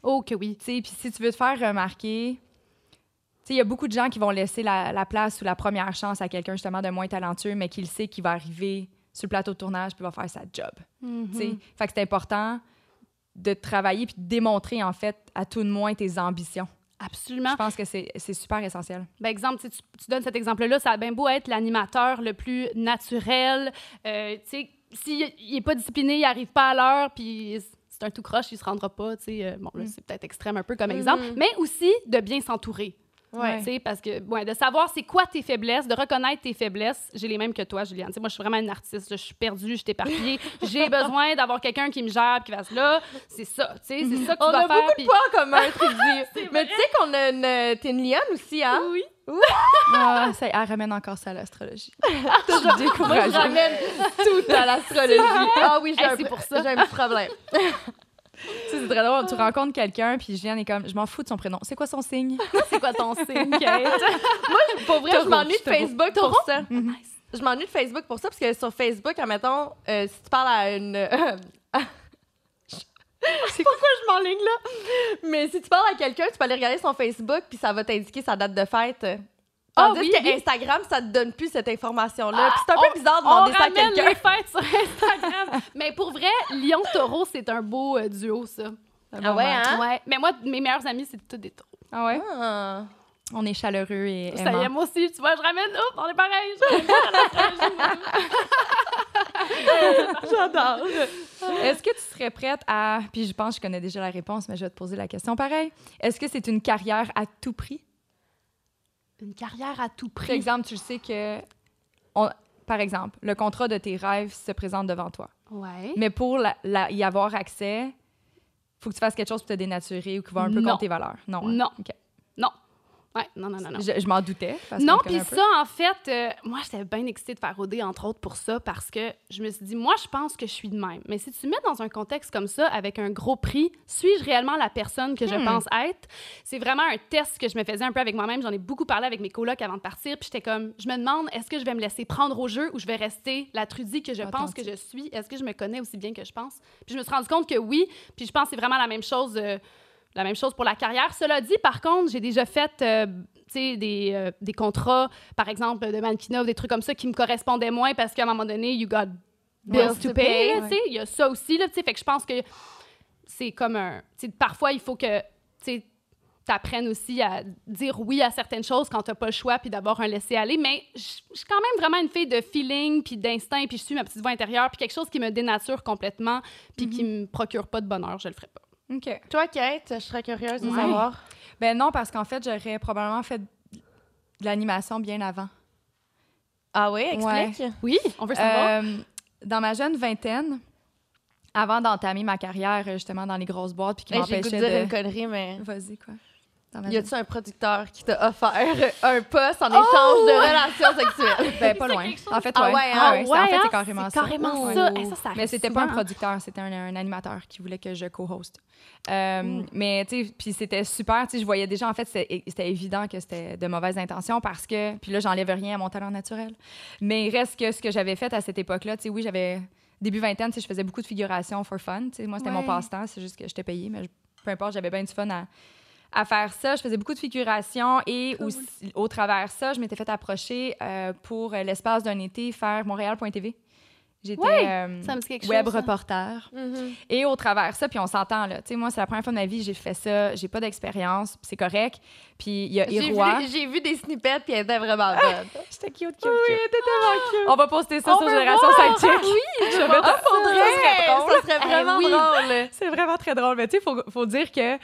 Oh que oui. Puis si tu veux te faire remarquer, il y a beaucoup de gens qui vont laisser la place ou la première chance à quelqu'un justement de moins talentueux, mais qui le sait qu'il va arriver sur le plateau de tournage puis va faire sa job. Fait que c'est important de travailler puis de démontrer, en fait, à tout de moins tes ambitions. Absolument. Je pense que c'est super essentiel. Par exemple, tu donnes cet exemple-là, ça a bien beau être l'animateur le plus naturel. S'il n'est pas discipliné, il n'arrive pas à l'heure, puis c'est un tout croche, il ne se rendra pas. C'est peut-être extrême un peu comme exemple, mais aussi de bien s'entourer. Parce que de savoir c'est quoi tes faiblesses, de reconnaître tes faiblesses. J'ai les mêmes que toi, Julianne. Moi, je suis vraiment une artiste. Je suis perdue, je suis éparpillée. J'ai besoin d'avoir quelqu'un qui me gère, qui fasse là. C'est ça, tu sais, c'est ça que tu dois faire. On a beaucoup de points en commun, Trudy. Mais tu sais qu'on a t'es une lionne aussi, hein? Oui. Ça, elle ramène encore ça à l'astrologie. Je découvre. Moi, je ramène tout à l'astrologie. Ah oui, j'ai un problème. C'est très drôle, tu rencontres quelqu'un puis Génération est comme je m'en fous de son prénom. C'est quoi son signe? C'est quoi ton signe, Kate? Moi, pour vrai, je m'ennuie de Facebook pour ça. Je m'ennuie de Facebook pour ça parce que sur Facebook, admettons, si tu parles à une c'est pourquoi je m'enligne là? Mais si tu parles à quelqu'un, tu peux aller regarder son Facebook puis ça va t'indiquer sa date de fête. Tandis que Instagram, ça ne te donne plus cette information-là. Puis c'est un peu bizarre de demander ça à quelqu'un. On ramène les fêtes sur Instagram. Mais pour vrai, Lion-Taureau, c'est un beau duo, ça. Ouais. Mais moi, mes meilleurs amis, c'est tous des taureaux. On est chaleureux et aimants. Ça y est, moi aussi. Tu vois, je ramène... Oups, on est pareil. J'adore. Est-ce que tu serais prête à... Puis je pense que je connais déjà la réponse, mais je vais te poser la question pareil. Est-ce que c'est une carrière à tout prix? Une carrière à tout prix. Par exemple, tu sais que... Par exemple, le contrat de tes rêves se présente devant toi. Ouais. Mais pour y avoir accès, il faut que tu fasses quelque chose pour te dénaturer ou qui va un peu contre tes valeurs. Non. OK. Non. Ouais, non. Je m'en doutais. Non, puis ça, en fait, moi, j'étais bien excitée de faire Odé, entre autres, pour ça, parce que je me suis dit, moi, je pense que je suis de même. Mais si tu me mets dans un contexte comme ça, avec un gros prix, suis-je réellement la personne que je pense être? C'est vraiment un test que je me faisais un peu avec moi-même. J'en ai beaucoup parlé avec mes colocs avant de partir, puis j'étais comme, je me demande, est-ce que je vais me laisser prendre au jeu ou je vais rester la Trudy que je pense que je suis? Est-ce que je me connais aussi bien que je pense? Puis je me suis rendue compte que oui, puis je pense que c'est vraiment la même chose... La même chose pour la carrière. Cela dit, par contre, j'ai déjà fait des contrats, par exemple, de mannequinat ou des trucs comme ça qui me correspondaient moins parce qu'à un moment donné, you got bills to pay. Il y a ça aussi. Là, fait que je pense que c'est comme un... Parfois, il faut que tu apprennes aussi à dire oui à certaines choses quand tu n'as pas le choix puis d'avoir un laisser-aller. Mais je suis quand même vraiment une fille de feeling puis d'instinct puis je suis ma petite voix intérieure puis quelque chose qui me dénature complètement puis qui ne me procure pas de bonheur, je le ferai pas. OK. Toi, Kate, je serais curieuse de savoir. Ben non, parce qu'en fait, j'aurais probablement fait de l'animation bien avant. Ah oui? Explique. Ouais. Oui, on veut savoir. Dans ma jeune vingtaine, avant d'entamer ma carrière, justement, dans les grosses boîtes, puis qui m'empêchait de... J'ai goût de dire une connerie, mais... Vas-y, quoi? Y a-tu un producteur qui t'a offert un poste en échange de relations sexuelles? Ben, pas loin. En fait, c'est carrément ça. Ça mais c'était pas un producteur, c'était un animateur qui voulait que je co-host. Mais, tu sais, puis c'était super. Tu sais, je voyais déjà, en fait, c'était évident que c'était de mauvaises intentions parce que, puis là, j'enlève rien à mon talent naturel. Mais il reste que ce que j'avais fait à cette époque-là, tu sais, oui, j'avais début vingtaine, je faisais beaucoup de figuration for fun. T'sais. Moi, c'était mon passe-temps, c'est juste que j'étais payée, mais peu importe, j'avais bien du fun à faire ça. Je faisais beaucoup de figuration et aussi, au travers de ça, je m'étais fait approcher pour l'espace d'un été faire Montréal.tv. J'étais web reporter. Mm-hmm. Et au travers de ça, puis on s'entend, là. Tu sais, moi, c'est la première fois de ma vie que j'ai fait ça. J'ai pas d'expérience, c'est correct. Puis il y a Irois. J'ai vu des snippets, puis elle était vraiment bonne. J'étais cute. Oui, elle était tellement cute. On va poster ça sur Génération Sidechick. Oui, je vais mettre ça. Ça serait vraiment drôle. C'est vraiment très drôle. Mais tu sais, faut dire que,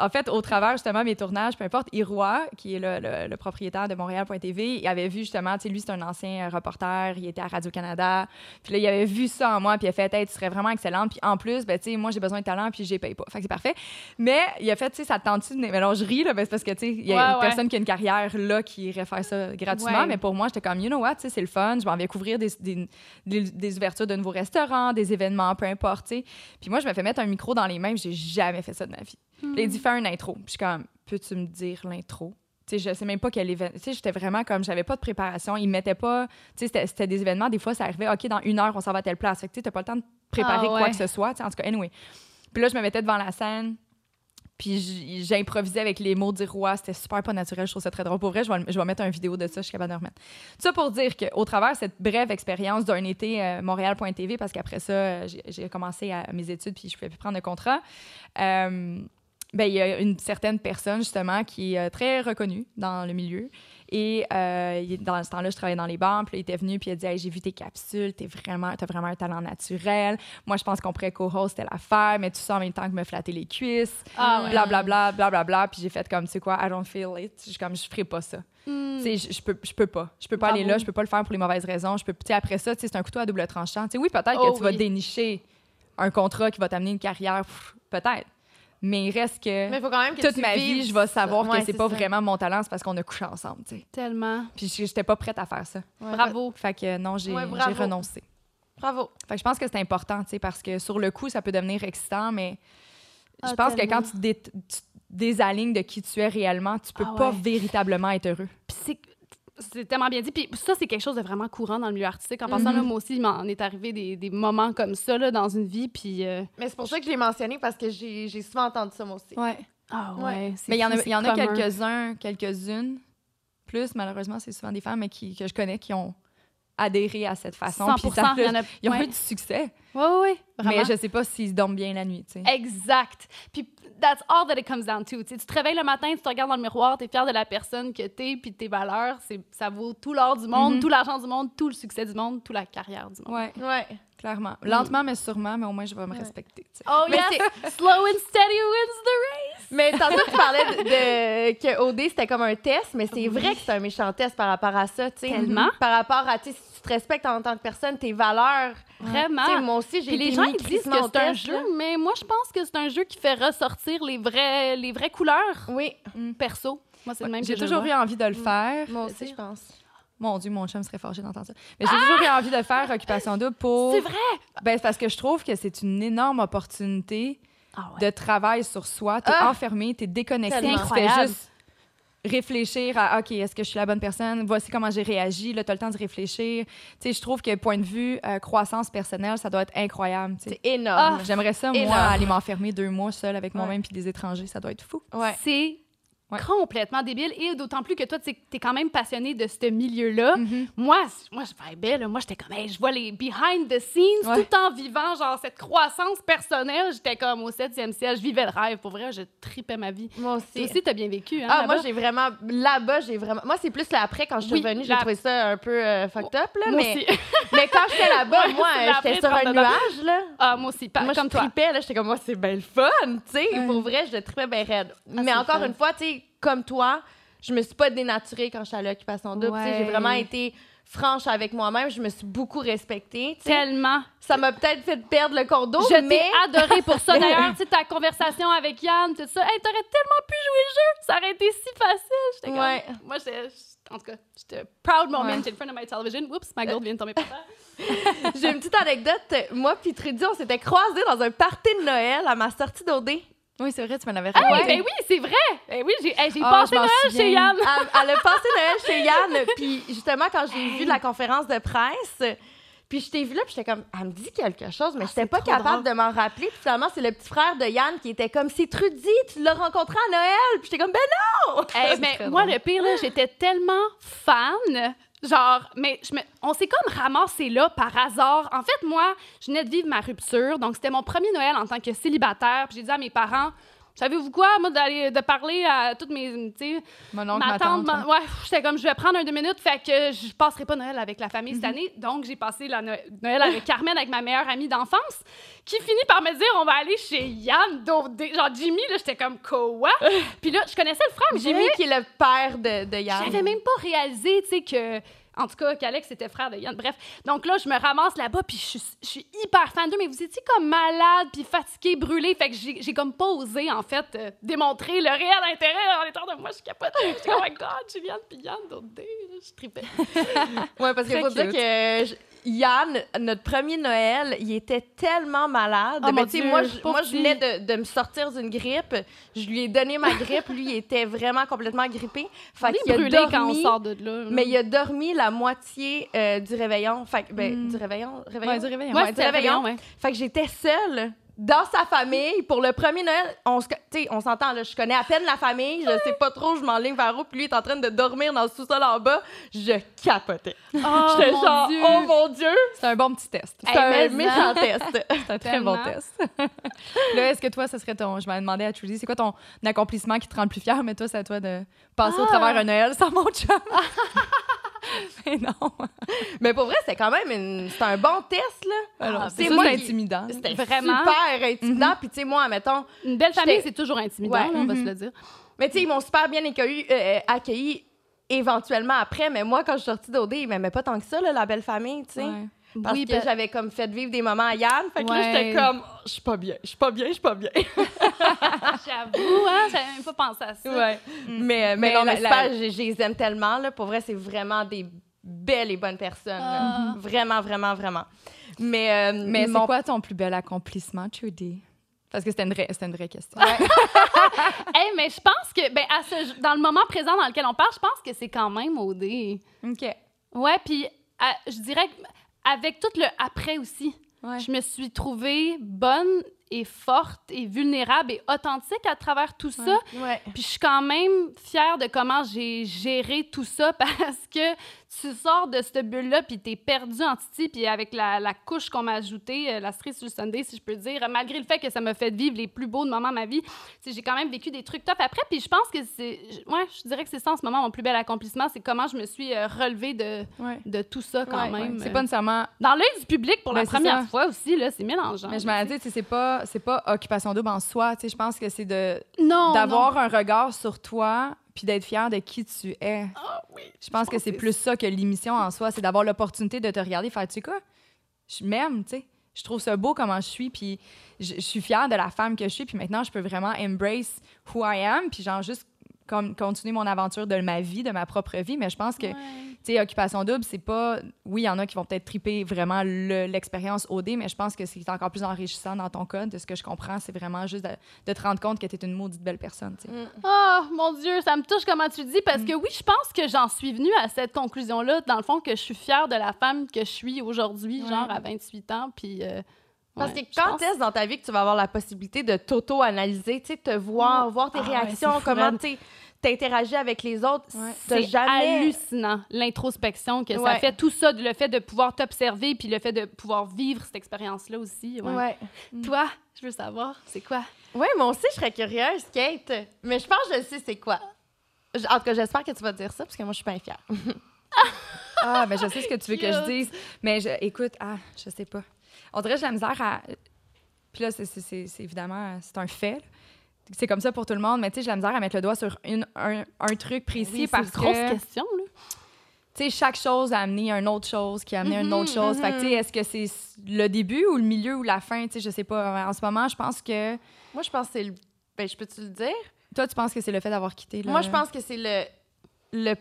en fait, au travers, justement, mes tournages, peu importe, Irois, qui est le propriétaire de Montréal.tv, il avait vu, justement, tu sais, lui, c'est un ancien reporter, il était à Radio Canada. Puis là, il avait vu ça en moi, puis il a fait « Hey, tu serais vraiment excellente. » Puis en plus, ben tu sais, moi, j'ai besoin de talent, puis je les paye pas. Fait que c'est parfait. Mais il a fait, tu sais, ça te tente-tu de... Mais non, je ris, là, ben, c'est parce que, tu sais, il y a une personne qui a une carrière, là, qui irait faire ça gratuitement. Ouais. Mais pour moi, j'étais comme « You know what? » Tu sais, c'est le fun. Je m'en vais couvrir des ouvertures de nouveaux restaurants, des événements, peu importe, tu sais. Puis moi, je me fais mettre un micro dans les mains, j'ai jamais fait ça de ma vie. Mm. Il dit « Fais une intro. » Puis je suis comme « Peux-tu me dire l'intro? » T'sais, je sais même pas quel événement. J'étais vraiment comme, j'avais pas de préparation. Ils mettaient pas. C'était des événements. Des fois, ça arrivait, OK, dans une heure, on s'en va à telle place. Fait que t'as pas le temps de préparer quoi que ce soit. En tout cas, anyway. Puis là, je me mettais devant la scène. Puis j'improvisais avec les mots d'Irois. C'était super pas naturel. Je trouve ça très drôle. Pour vrai, je vais mettre une vidéo de ça. Je suis capable de remettre. Tout ça pour dire qu'au travers de cette brève expérience d'un été Montréal.tv, parce qu'après ça, j'ai commencé à mes études puis je pouvais plus prendre de contrat. Ben, il y a une certaine personne, justement, qui est très reconnue dans le milieu. Et dans ce temps-là, je travaillais dans les bars. Puis il était venu, puis il a dit « Hey, j'ai vu tes capsules, t'as vraiment un talent naturel. Moi, je pense qu'on pourrait co-host, c'était l'affaire, mais tout ça en même temps que me flatter les cuisses. Blablabla, blablabla. » Puis j'ai fait comme, tu sais quoi, I don't feel it. Je ferai pas ça. Je peux pas. Je peux pas aller là, je peux pas le faire pour les mauvaises raisons. Après ça, c'est un couteau à double tranchant. T'sais, oui, peut-être que tu vas dénicher un contrat qui va t'amener une carrière, peut-être. Mais il reste que, faut quand même que toute ma vie, je vais savoir que c'est pas vraiment mon talent, c'est parce qu'on a couché ensemble. T'sais. Tellement. Puis j'étais pas prête à faire ça. Ouais. Bravo. Fait que non, j'ai renoncé. Bravo. Fait que je pense que c'est important, t'sais, parce que sur le coup, ça peut devenir excitant, mais je pense que quand tu désalignes de qui tu es réellement, tu peux pas véritablement être heureux. Puis c'est tellement bien dit. Puis ça, c'est quelque chose de vraiment courant dans le milieu artistique. En passant, là, moi aussi, il m'en est arrivé des moments comme ça là, dans une vie. Puis, mais c'est pour ça que je l'ai mentionné, parce que j'ai souvent entendu ça, moi aussi. Ouais. Ah ouais. Mais il y en a quelques-unes, plus, malheureusement, c'est souvent des femmes, mais que je connais qui ont adhéré à cette façon. 100%, puis ils ont eu du succès. Oui, vraiment. Mais je sais pas s'ils dorment bien la nuit, tu sais. Exact. Puis that's all that it comes down to. T'sais, tu te réveilles le matin, tu te regardes dans le miroir, tu es fière de la personne que tu es, puis de tes valeurs, ça vaut tout l'or du monde, tout l'argent du monde, tout le succès du monde, toute la carrière du monde. Ouais. Clairement. Lentement, mais sûrement, mais au moins, je vais me respecter. T'sais. Oh, mais c'est slow and steady wins the race! Mais tantôt, tu parlais que Odé, c'était comme un test, mais c'est vrai que c'est un méchant test par rapport à ça. T'sais. Tellement. Par rapport à, si tu te respectes en tant que personne, tes valeurs. Vraiment. T'sais, moi aussi, j'ai été mis crissement au test. Les gens disent que c'est un jeu, mais moi, je pense que c'est un jeu qui fait ressortir les vraies couleurs. Oui. Perso. Moi, c'est le même. J'ai toujours eu envie de le faire. Moi aussi, je pense. Mon Dieu, mon chum serait forgé d'entendre ça. Mais j'ai toujours eu envie de faire Occupation Double pour... C'est vrai! Ben, c'est parce que je trouve que c'est une énorme opportunité de travail sur soi. T'es enfermé, t'es déconnecté. C'est incroyable. Tu fais juste réfléchir à « OK, est-ce que je suis la bonne personne? Voici comment j'ai réagi. » Là, t'as le temps de réfléchir. Tu sais, je trouve que point de vue croissance personnelle, ça doit être incroyable. T'sais. C'est énorme. J'aimerais ça, moi, aller m'enfermer 2 mois seule avec moi-même puis des étrangers. Ça doit être fou. Ouais. C'est... complètement débile, et d'autant plus que toi, tu es quand même passionnée de ce milieu-là. Moi, je fais belle. Moi, j'étais comme, hey, je vois les behind the scenes tout en vivant, genre, cette croissance personnelle. J'étais comme au 7e ciel. Je vivais le rêve. Pour vrai, je tripais ma vie. Moi aussi. Toi aussi, t'as bien vécu, hein, là-bas? Moi, j'ai vraiment... Moi, c'est plus l'après, quand je suis revenue, j'ai trouvé ça un peu fucked up, là. Mais... mais quand j'étais là-bas, moi, j'étais sur un nuage, là. Ah, moi aussi. Moi, comme je tripais, là. J'étais comme, moi, c'est bien le fun, tu sais. Pour vrai, je tripais bien raide. Mais encore une fois, tu sais, comme toi, je me suis pas dénaturée quand je suis à l'Occupation Double. Ouais. J'ai vraiment été franche avec moi-même. Je me suis beaucoup respectée. T'sais. Tellement. Ça m'a peut-être fait perdre le condo, mais... Je t'ai adorée pour ça. D'ailleurs, ta conversation avec Yann, tout ça. Hey, t'aurais tellement pu jouer le jeu. Ça aurait été si facile. Comme... Moi, en tout cas, j'étais un proud moment in front of my television. Oups, ma gourde vient de tomber par terre. J'ai une petite anecdote. Moi puis Trudy, on s'était croisés dans un party de Noël à ma sortie d'Odé. Oui, c'est vrai, tu me l'avais raconté. Ben oui, c'est vrai. Ben oui, j'ai passé Noël chez Yann. Elle a passé Noël chez Yann. Puis justement, quand j'ai vu la conférence de presse, Puis je t'ai vu là, puis j'étais comme, elle me dit quelque chose, mais j'étais pas capable de m'en rappeler. Puis finalement, c'est le petit frère de Yann qui était comme, c'est Trudy, tu l'as rencontré à Noël. Puis j'étais comme, ben non! Hey, mais moi, le pire, là, j'étais tellement fan. Genre, mais on s'est comme ramassé là par hasard. En fait, moi, je venais de vivre ma rupture. Donc, c'était mon premier Noël en tant que célibataire. Puis j'ai dit à mes parents, savez-vous quoi, moi, de parler à toutes mes, tu sais, ma tante, hein. Ouais, j'étais comme, je vais prendre un 2 minutes, fait que je passerai pas Noël avec la famille cette année. Donc, j'ai passé la Noël avec Carmen, avec ma meilleure amie d'enfance, qui finit par me dire, on va aller chez Yann, d'Odé. Genre, Jimmy, là, j'étais comme, quoi? Puis là, je connaissais le frère, mais Jimmy, qui est le père de Yann. J'avais même pas réalisé, tu sais, en tout cas, qu'Alex était frère de Yann. Bref, donc là, je me ramasse là-bas, puis je suis hyper fan d'eux, mais vous étiez comme malade, puis fatigué, brûlé. Fait que j'ai comme pas osé, en fait, démontrer le réel intérêt en étant de moi, je suis capotée. Je suis comme, oh my God, Julianne, puis Yann, d'autres dés, je tripais. Ouais, parce qu'il faut dire que Yann, notre premier Noël, il était tellement malade. Oh, mais tu sais, moi, je venais de me sortir d'une grippe. Je lui ai donné ma grippe. Lui, il était vraiment complètement grippé. Fait qu'il a dormi, quand on sort de là. Mais il a dormi la moitié du réveillon. Fait que, du réveillon. Fait que j'étais seule dans sa famille pour le premier Noël. On s'entend, là, je connais à peine la famille, je sais pas trop, je m'enligne vers où, puis lui est en train de dormir dans le sous-sol en bas. Je capotais. Oh, j'étais genre, Dieu. Oh mon Dieu! C'est un bon petit test. C'est un méchant test. C'est un très bon test. Là, est-ce que toi, ce serait ton... Je m'avais demandé à Trudy, c'est quoi ton accomplissement qui te rend le plus fière, mais toi, c'est à toi de passer au travers un Noël sans mon chum. Mais non. Mais pour vrai, c'était quand même c'était un bon test, là. Alors, c'était intimidant. C'était vraiment super intimidant. Puis, tu sais, moi, admettons... Une belle famille, c'est toujours intimidant, ouais, on va se le dire. Mais, tu sais, ils m'ont super bien accueilli éventuellement après. Mais moi, quand je suis sortie d'Odé, ils m'aimaient pas tant que ça, là, la belle famille, tu sais. Ouais. Parce que j'avais comme fait vivre des moments à Yann. Fait que là, j'étais comme, je suis pas bien. J'avoue, hein, j'avais même pas pensé à ça. Ouais. Mais non, mais je les aime tellement, là. Pour vrai, c'est vraiment des belles et bonnes personnes. Vraiment, vraiment, vraiment. Mais c'est quoi ton plus bel accomplissement, Trudy? Parce que c'était une vraie question. Ouais. Hey, mais je pense que, dans le moment présent dans lequel on parle, je pense que c'est quand même Odé. OK. Ouais, puis je dirais que... Avec tout le après aussi. Ouais. Je me suis trouvée bonne et forte et vulnérable et authentique à travers tout ça. Ouais. Puis je suis quand même fière de comment j'ai géré tout ça, parce que tu sors de cette bulle-là puis t'es perdue en titi. Puis avec la couche qu'on m'a ajoutée, la cerise sur le sundae, si je peux dire, malgré le fait que ça m'a fait vivre les plus beaux moments de ma vie, j'ai quand même vécu des trucs top après. Puis je pense que je dirais que c'est ça en ce moment, mon plus bel accomplissement, c'est comment je me suis relevée de tout ça quand même. Ouais. C'est pas nécessairement... Dans l'œil du public pour la première fois aussi, là, c'est mélangeant. Mais je m'en disais, c'est pas Occupation Double en soi, tu sais, je pense que c'est d'avoir un regard sur toi puis d'être fière de qui tu es. Ah oui. Je pense que c'est plus ça que l'émission en soi, c'est d'avoir l'opportunité de te regarder, faire tu sais quoi? Je m'aime, tu sais. Je trouve ça beau comment je suis, puis je suis fière de la femme que je suis, puis maintenant je peux vraiment embrace who I am, puis genre juste comme continuer mon aventure de ma vie, de ma propre vie, mais je pense que tu sais, Occupation Double, c'est pas... Oui, il y en a qui vont peut-être triper vraiment l'expérience OD, mais je pense que c'est encore plus enrichissant dans ton cas. De ce que je comprends, c'est vraiment juste de te rendre compte que t'es une maudite belle personne. Oh, mon Dieu, ça me touche comment tu dis, parce que oui, je pense que j'en suis venue à cette conclusion-là, dans le fond, que je suis fière de la femme que je suis aujourd'hui, genre à 28 ans, puis... Parce que quand est-ce dans ta vie que tu vas avoir la possibilité de t'auto-analyser, tu sais, te voir, voir tes réactions, comment tu t'interagis avec les autres, c'est jamais... hallucinant, l'introspection que ça fait, tout ça, le fait de pouvoir t'observer, puis le fait de pouvoir vivre cette expérience-là aussi. Ouais. Toi, je veux savoir, c'est quoi? Oui, moi aussi, je serais curieuse, Kate, mais je pense que je sais c'est quoi. En tout cas, j'espère que tu vas te dire ça, parce que moi, je suis bien fière. Ah, mais je sais ce que tu veux que je dise, mais écoute, je sais pas. On dirait que j'ai la misère à... Puis là, c'est évidemment, c'est un fait. C'est comme ça pour tout le monde, mais tu sais, j'ai la misère à mettre le doigt sur un truc précis, parce que... c'est une grosse question, là. Tu sais, chaque chose a amené une autre chose qui a amené une autre chose. Fait que tu sais, est-ce que c'est le début ou le milieu ou la fin? Tu sais, je sais pas. En ce moment, je pense que... Moi, je pense que c'est le... Ben, je peux-tu le dire? Toi, tu penses que c'est le fait d'avoir quitté, là? Moi, je pense que c'est le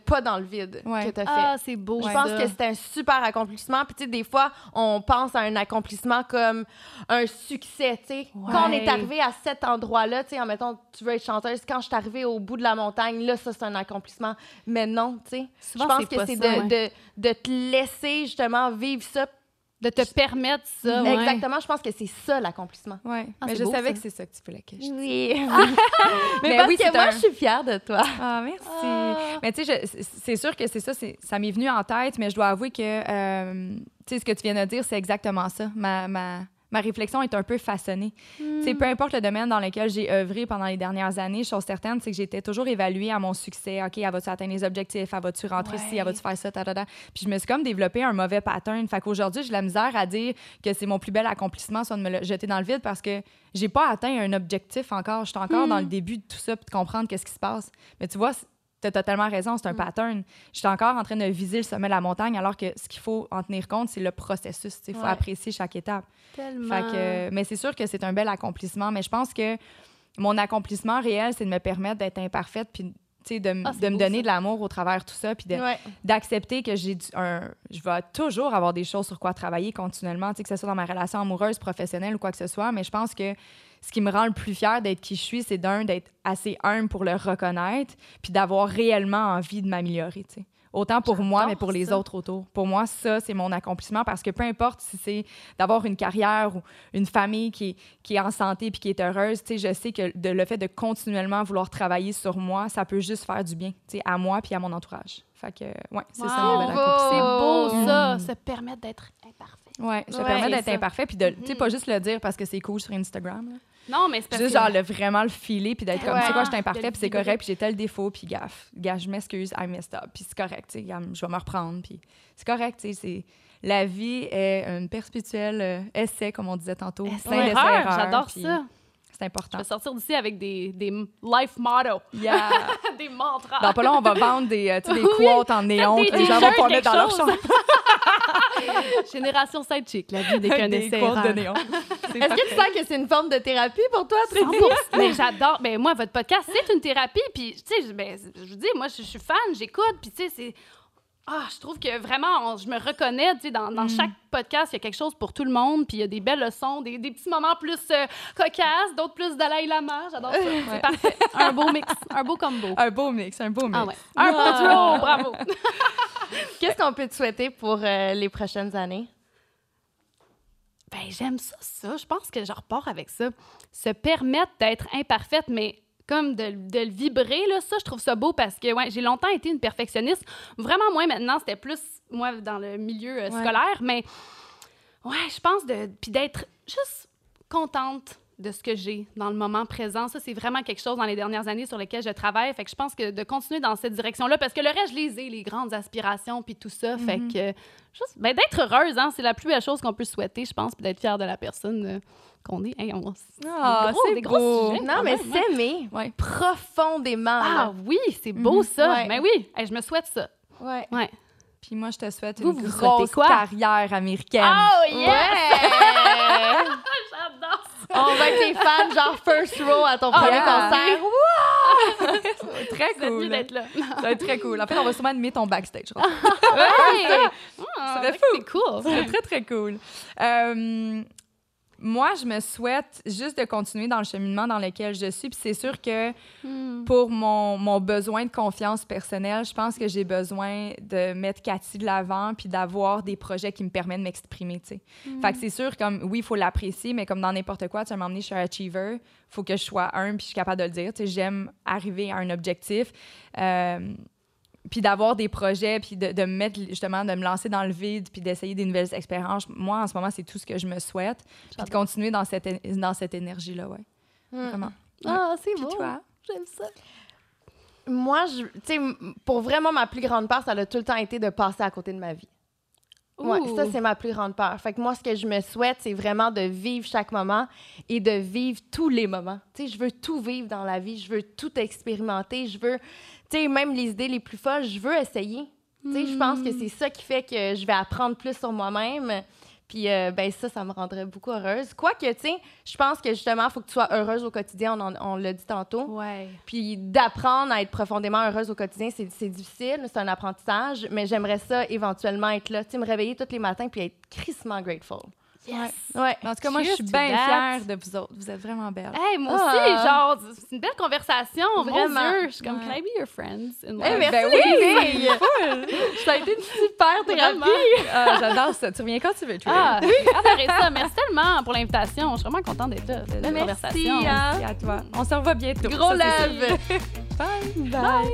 pas dans le vide que t'as fait. Ah, c'est beau. Je pense que c'est un super accomplissement. Puis, tu sais, des fois, on pense à un accomplissement comme un succès, tu sais. Quand on est arrivé à cet endroit-là, tu sais, en mettant, tu veux être chanteuse, quand je suis arrivée au bout de la montagne, là, ça, c'est un accomplissement. Mais non, tu sais, je pense que c'est de te laisser, justement, vivre ça, De te permettre ça. Ouais. Exactement, je pense que c'est ça l'accomplissement. Ouais. Ah, mais je savais que c'est ça que tu peux la cacher. Oui. Mais parce oui, que moi, je suis fière de toi. Ah, merci. Ah. Mais tu sais, c'est sûr que c'est ça, ça m'est venu en tête, mais je dois avouer que tu sais, ce que tu viens de dire, c'est exactement ça. Ma réflexion est un peu façonnée. Tu sais, peu importe le domaine dans lequel j'ai œuvré pendant les dernières années, chose certaine, c'est que j'étais toujours évaluée à mon succès. OK, elle va-tu atteindre les objectifs? Elle va-tu rentrer ici? Elle va-tu faire ça? Ta. Puis je me suis comme développé un mauvais pattern. Fait qu'aujourd'hui, j'ai la misère à dire que c'est mon plus bel accomplissement, soit de me le jeter dans le vide, parce que j'ai pas atteint un objectif encore. Je suis encore dans le début de tout ça, puis de comprendre qu'est-ce qui se passe. Mais tu vois, t'as totalement raison, c'est un pattern. J'étais encore en train de viser le sommet de la montagne, alors que ce qu'il faut en tenir compte, c'est le processus. Il faut apprécier chaque étape. Tellement. Fait que, mais c'est sûr que c'est un bel accomplissement. Mais je pense que mon accomplissement réel, c'est de me permettre d'être imparfaite, puis de me donner de l'amour au travers de tout ça, puis d'accepter que je vais toujours avoir des choses sur quoi travailler continuellement, que ce soit dans ma relation amoureuse, professionnelle ou quoi que ce soit. Mais je pense que ce qui me rend le plus fière d'être qui je suis, c'est d'être assez humble pour le reconnaître, puis d'avoir réellement envie de m'améliorer, tu sais. Autant pour moi, mais pour les autres autour. Pour moi, ça, c'est mon accomplissement, parce que peu importe si c'est d'avoir une carrière ou une famille qui est en santé puis qui est heureuse, tu sais, je sais que le fait de continuellement vouloir travailler sur moi, ça peut juste faire du bien, tu sais, à moi puis à mon entourage. Fait que, ouais, c'est ça mon bel accomplissement. C'est beau, ça, se permettre d'être imparfait. Ouais, se permettre d'être imparfait, puis de, tu sais, pas juste le dire parce que c'est cool sur Instagram, là. Non, mais c'est parce juste, genre, vraiment le filer, puis d'être comme, tu sais quoi, je suis imparfait, puis c'est correct, puis j'ai tel défaut, puis gaffe, je m'excuse, I messed up, puis c'est correct, tu sais, je vais me reprendre, puis c'est correct, tu sais, la vie est un perpétuel essai, comme on disait tantôt, plein d'essais-erreurs. J'adore ça. C'est important. Je vais sortir d'ici avec des life motto. Yeah. Des mantras. Dans pas long, on va vendre des quotes en néon que les gens vont pouvoir mettre dans leur chambre. Génération Sidechick, la vie des connaisseurs. Des quotes de néon. Est-ce que tu sens que c'est une forme de thérapie pour toi, Trudy? Mais j'adore. Mais moi, votre podcast, c'est une thérapie. Puis, tu sais, je vous dis, moi, je suis fan, j'écoute. Puis, tu sais, c'est... Ah, je trouve que vraiment, je me reconnais, tu sais, dans chaque podcast, il y a quelque chose pour tout le monde, puis il y a des belles leçons, des petits moments plus cocasses, d'autres plus Dalai Lama, j'adore ça. Ouais. C'est parfait. Un beau mix, un beau combo. Un beau mix. Ah ouais. Un beau duo, bravo. Qu'est-ce qu'on peut te souhaiter pour les prochaines années? Ben j'aime ça. Je pense que je repars avec ça. Se permettre d'être imparfaite, mais... comme de le vibrer, là, ça, je trouve ça beau parce que j'ai longtemps été une perfectionniste. Vraiment, moins maintenant, c'était plus, moi, dans le milieu scolaire. Mais, je pense puis d'être juste contente de ce que j'ai dans le moment présent. Ça, c'est vraiment quelque chose dans les dernières années sur lesquelles je travaille. Fait que je pense que de continuer dans cette direction-là, parce que le reste, je les ai, les grandes aspirations, puis tout ça. Fait que juste, d'être heureuse, hein, c'est la plus belle chose qu'on peut souhaiter, je pense, puis d'être fière de la personne... qu'on est. Hey, c'est gros sujet. Non, mais s'aimer profondément. Ah là. Oui, c'est beau ça. Ouais. Mais oui, je me souhaite ça. Ouais. Puis moi, je te souhaite une grosse carrière américaine. Oh, yes! Ouais. J'adore ça. On va être des fans, genre first row à ton premier concert. Wow! Très cool. C'est mieux d'être là. Ça va être très cool. En fait, on va sûrement animer ton backstage. Ça serait fou. C'est cool. Ça serait très, très cool. Moi, je me souhaite juste de continuer dans le cheminement dans lequel je suis. Puis c'est sûr que pour mon besoin de confiance personnelle, je pense que j'ai besoin de mettre Cathy de l'avant puis d'avoir des projets qui me permettent de m'exprimer, tu sais. Fait que c'est sûr, comme, oui, il faut l'apprécier, mais comme dans n'importe quoi, tu vas m'emmener, je suis un achiever, faut que je sois humble puis je suis capable de le dire. Tu sais, j'aime arriver à un objectif. Puis d'avoir des projets, puis de me mettre, justement, de me lancer dans le vide, puis d'essayer des nouvelles expériences. Moi, en ce moment, c'est tout ce que je me souhaite. Puis de continuer dans cette énergie-là, Vraiment. Ah, c'est beau. Puis toi? J'aime ça. Moi, tu sais, pour vraiment ma plus grande peur, ça a tout le temps été de passer à côté de ma vie. Ouais, ça, c'est ma plus grande peur. Fait que moi, ce que je me souhaite, c'est vraiment de vivre chaque moment et de vivre tous les moments. Tu sais, je veux tout vivre dans la vie, je veux tout expérimenter, je veux... Tu sais, même les idées les plus folles, je veux essayer. Tu sais, je pense que c'est ça qui fait que je vais apprendre plus sur moi-même. Puis, ça me rendrait beaucoup heureuse. Quoique, tu sais, je pense que justement, il faut que tu sois heureuse au quotidien, on l'a dit tantôt. Ouais. Puis, d'apprendre à être profondément heureuse au quotidien, c'est difficile, c'est un apprentissage, mais j'aimerais ça éventuellement être là, tu sais, me réveiller tous les matins puis être crissement grateful. Yes! Ouais. Ouais. En tout cas, moi, je suis bien fière de vous autres. Vous êtes vraiment belles. Hey, moi aussi, genre, c'est une belle conversation. Vraiment. Mon Dieu, je suis comme, can I be your friends? Hey, ben oui! Ça a été une super thérapie. J'adore ça. Tu reviens quand tu veux, Trudy. Ah, oui! Ah, ça. Merci tellement pour l'invitation. Je suis vraiment contente d'être là. C'est la conversation. Merci à toi. On se revoit bientôt. Gros love! Bye! Bye!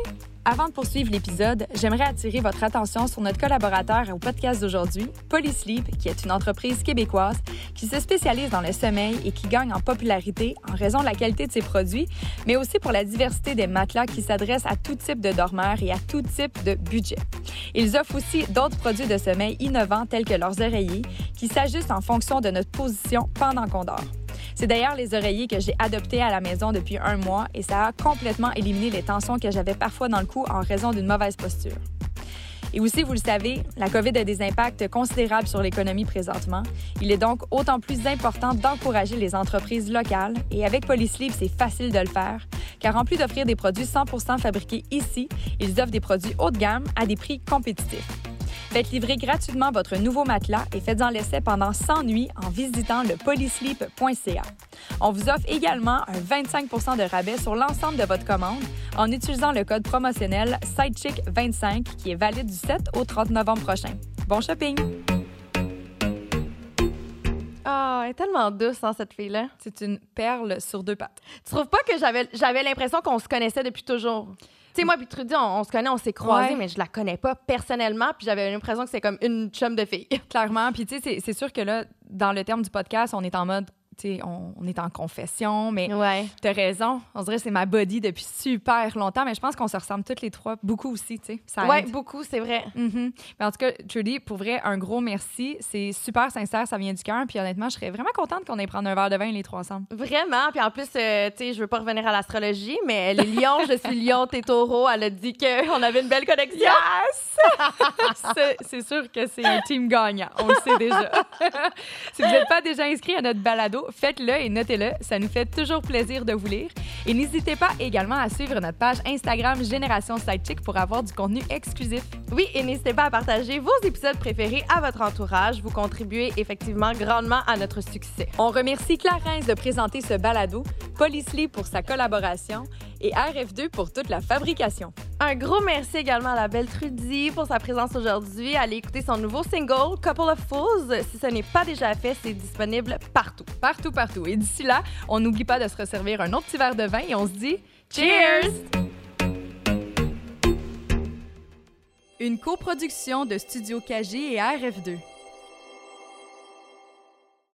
Avant de poursuivre l'épisode, j'aimerais attirer votre attention sur notre collaborateur au podcast d'aujourd'hui, PolySleep, qui est une entreprise québécoise qui se spécialise dans le sommeil et qui gagne en popularité en raison de la qualité de ses produits, mais aussi pour la diversité des matelas qui s'adressent à tout type de dormeurs et à tout type de budget. Ils offrent aussi d'autres produits de sommeil innovants tels que leurs oreillers qui s'ajustent en fonction de notre position pendant qu'on dort. C'est d'ailleurs les oreillers que j'ai adoptés à la maison depuis un mois et ça a complètement éliminé les tensions que j'avais parfois dans le cou en raison d'une mauvaise posture. Et aussi, vous le savez, la COVID a des impacts considérables sur l'économie présentement. Il est donc autant plus important d'encourager les entreprises locales et avec PolySleep, c'est facile de le faire car en plus d'offrir des produits 100% fabriqués ici, ils offrent des produits haut de gamme à des prix compétitifs. Faites livrer gratuitement votre nouveau matelas et faites-en l'essai pendant 100 nuits en visitant le polysleep.ca. On vous offre également un 25 % de rabais sur l'ensemble de votre commande en utilisant le code promotionnel Sidechick25 qui est valide du 7 au 30 novembre prochain. Bon shopping! Ah, elle est tellement douce, hein, cette fille-là. C'est une perle sur deux pattes. Tu trouves pas que j'avais l'impression qu'on se connaissait depuis toujours? Tu sais, moi puis Trudy, on se connaît, on s'est croisés, mais je la connais pas personnellement, puis j'avais l'impression que c'est comme une chum de fille. Clairement, puis tu sais, c'est sûr que là, dans le terme du podcast, on est en mode, tu sais, on est en confession, mais t'as raison, on dirait que c'est ma body depuis super longtemps, mais je pense qu'on se ressemble toutes les trois, beaucoup aussi, tu sais. Ouais, beaucoup, c'est vrai. Mm-hmm. Mais en tout cas, Trudy, pour vrai, un gros merci, c'est super sincère, ça vient du cœur, puis honnêtement, je serais vraiment contente qu'on aille prendre un verre de vin les trois ensemble. Vraiment, puis en plus, tu sais, je veux pas revenir à l'astrologie, mais les lions, je suis lion, t'es taureau, elle a dit qu'on avait une belle connexion. Yes! c'est sûr que c'est un team gagnant, on le sait déjà. Si vous n'êtes pas déjà inscrit à notre balado, faites-le et notez-le, ça nous fait toujours plaisir de vous lire. Et n'hésitez pas également à suivre notre page Instagram Génération Sidechick pour avoir du contenu exclusif. Oui, et n'hésitez pas à partager vos épisodes préférés à votre entourage. Vous contribuez effectivement grandement à notre succès. On remercie Clarins de présenter ce balado, PolySleep pour sa collaboration et RF2 pour toute la fabrication. Un gros merci également à la belle Trudy pour sa présence aujourd'hui. Allez écouter son nouveau single, Couple of Fools. Si ce n'est pas déjà fait, c'est disponible partout. Partout, partout. Et d'ici là, on n'oublie pas de se resservir un autre petit verre de vin et on se dit « Cheers! » Une coproduction de Studio KG et RF2.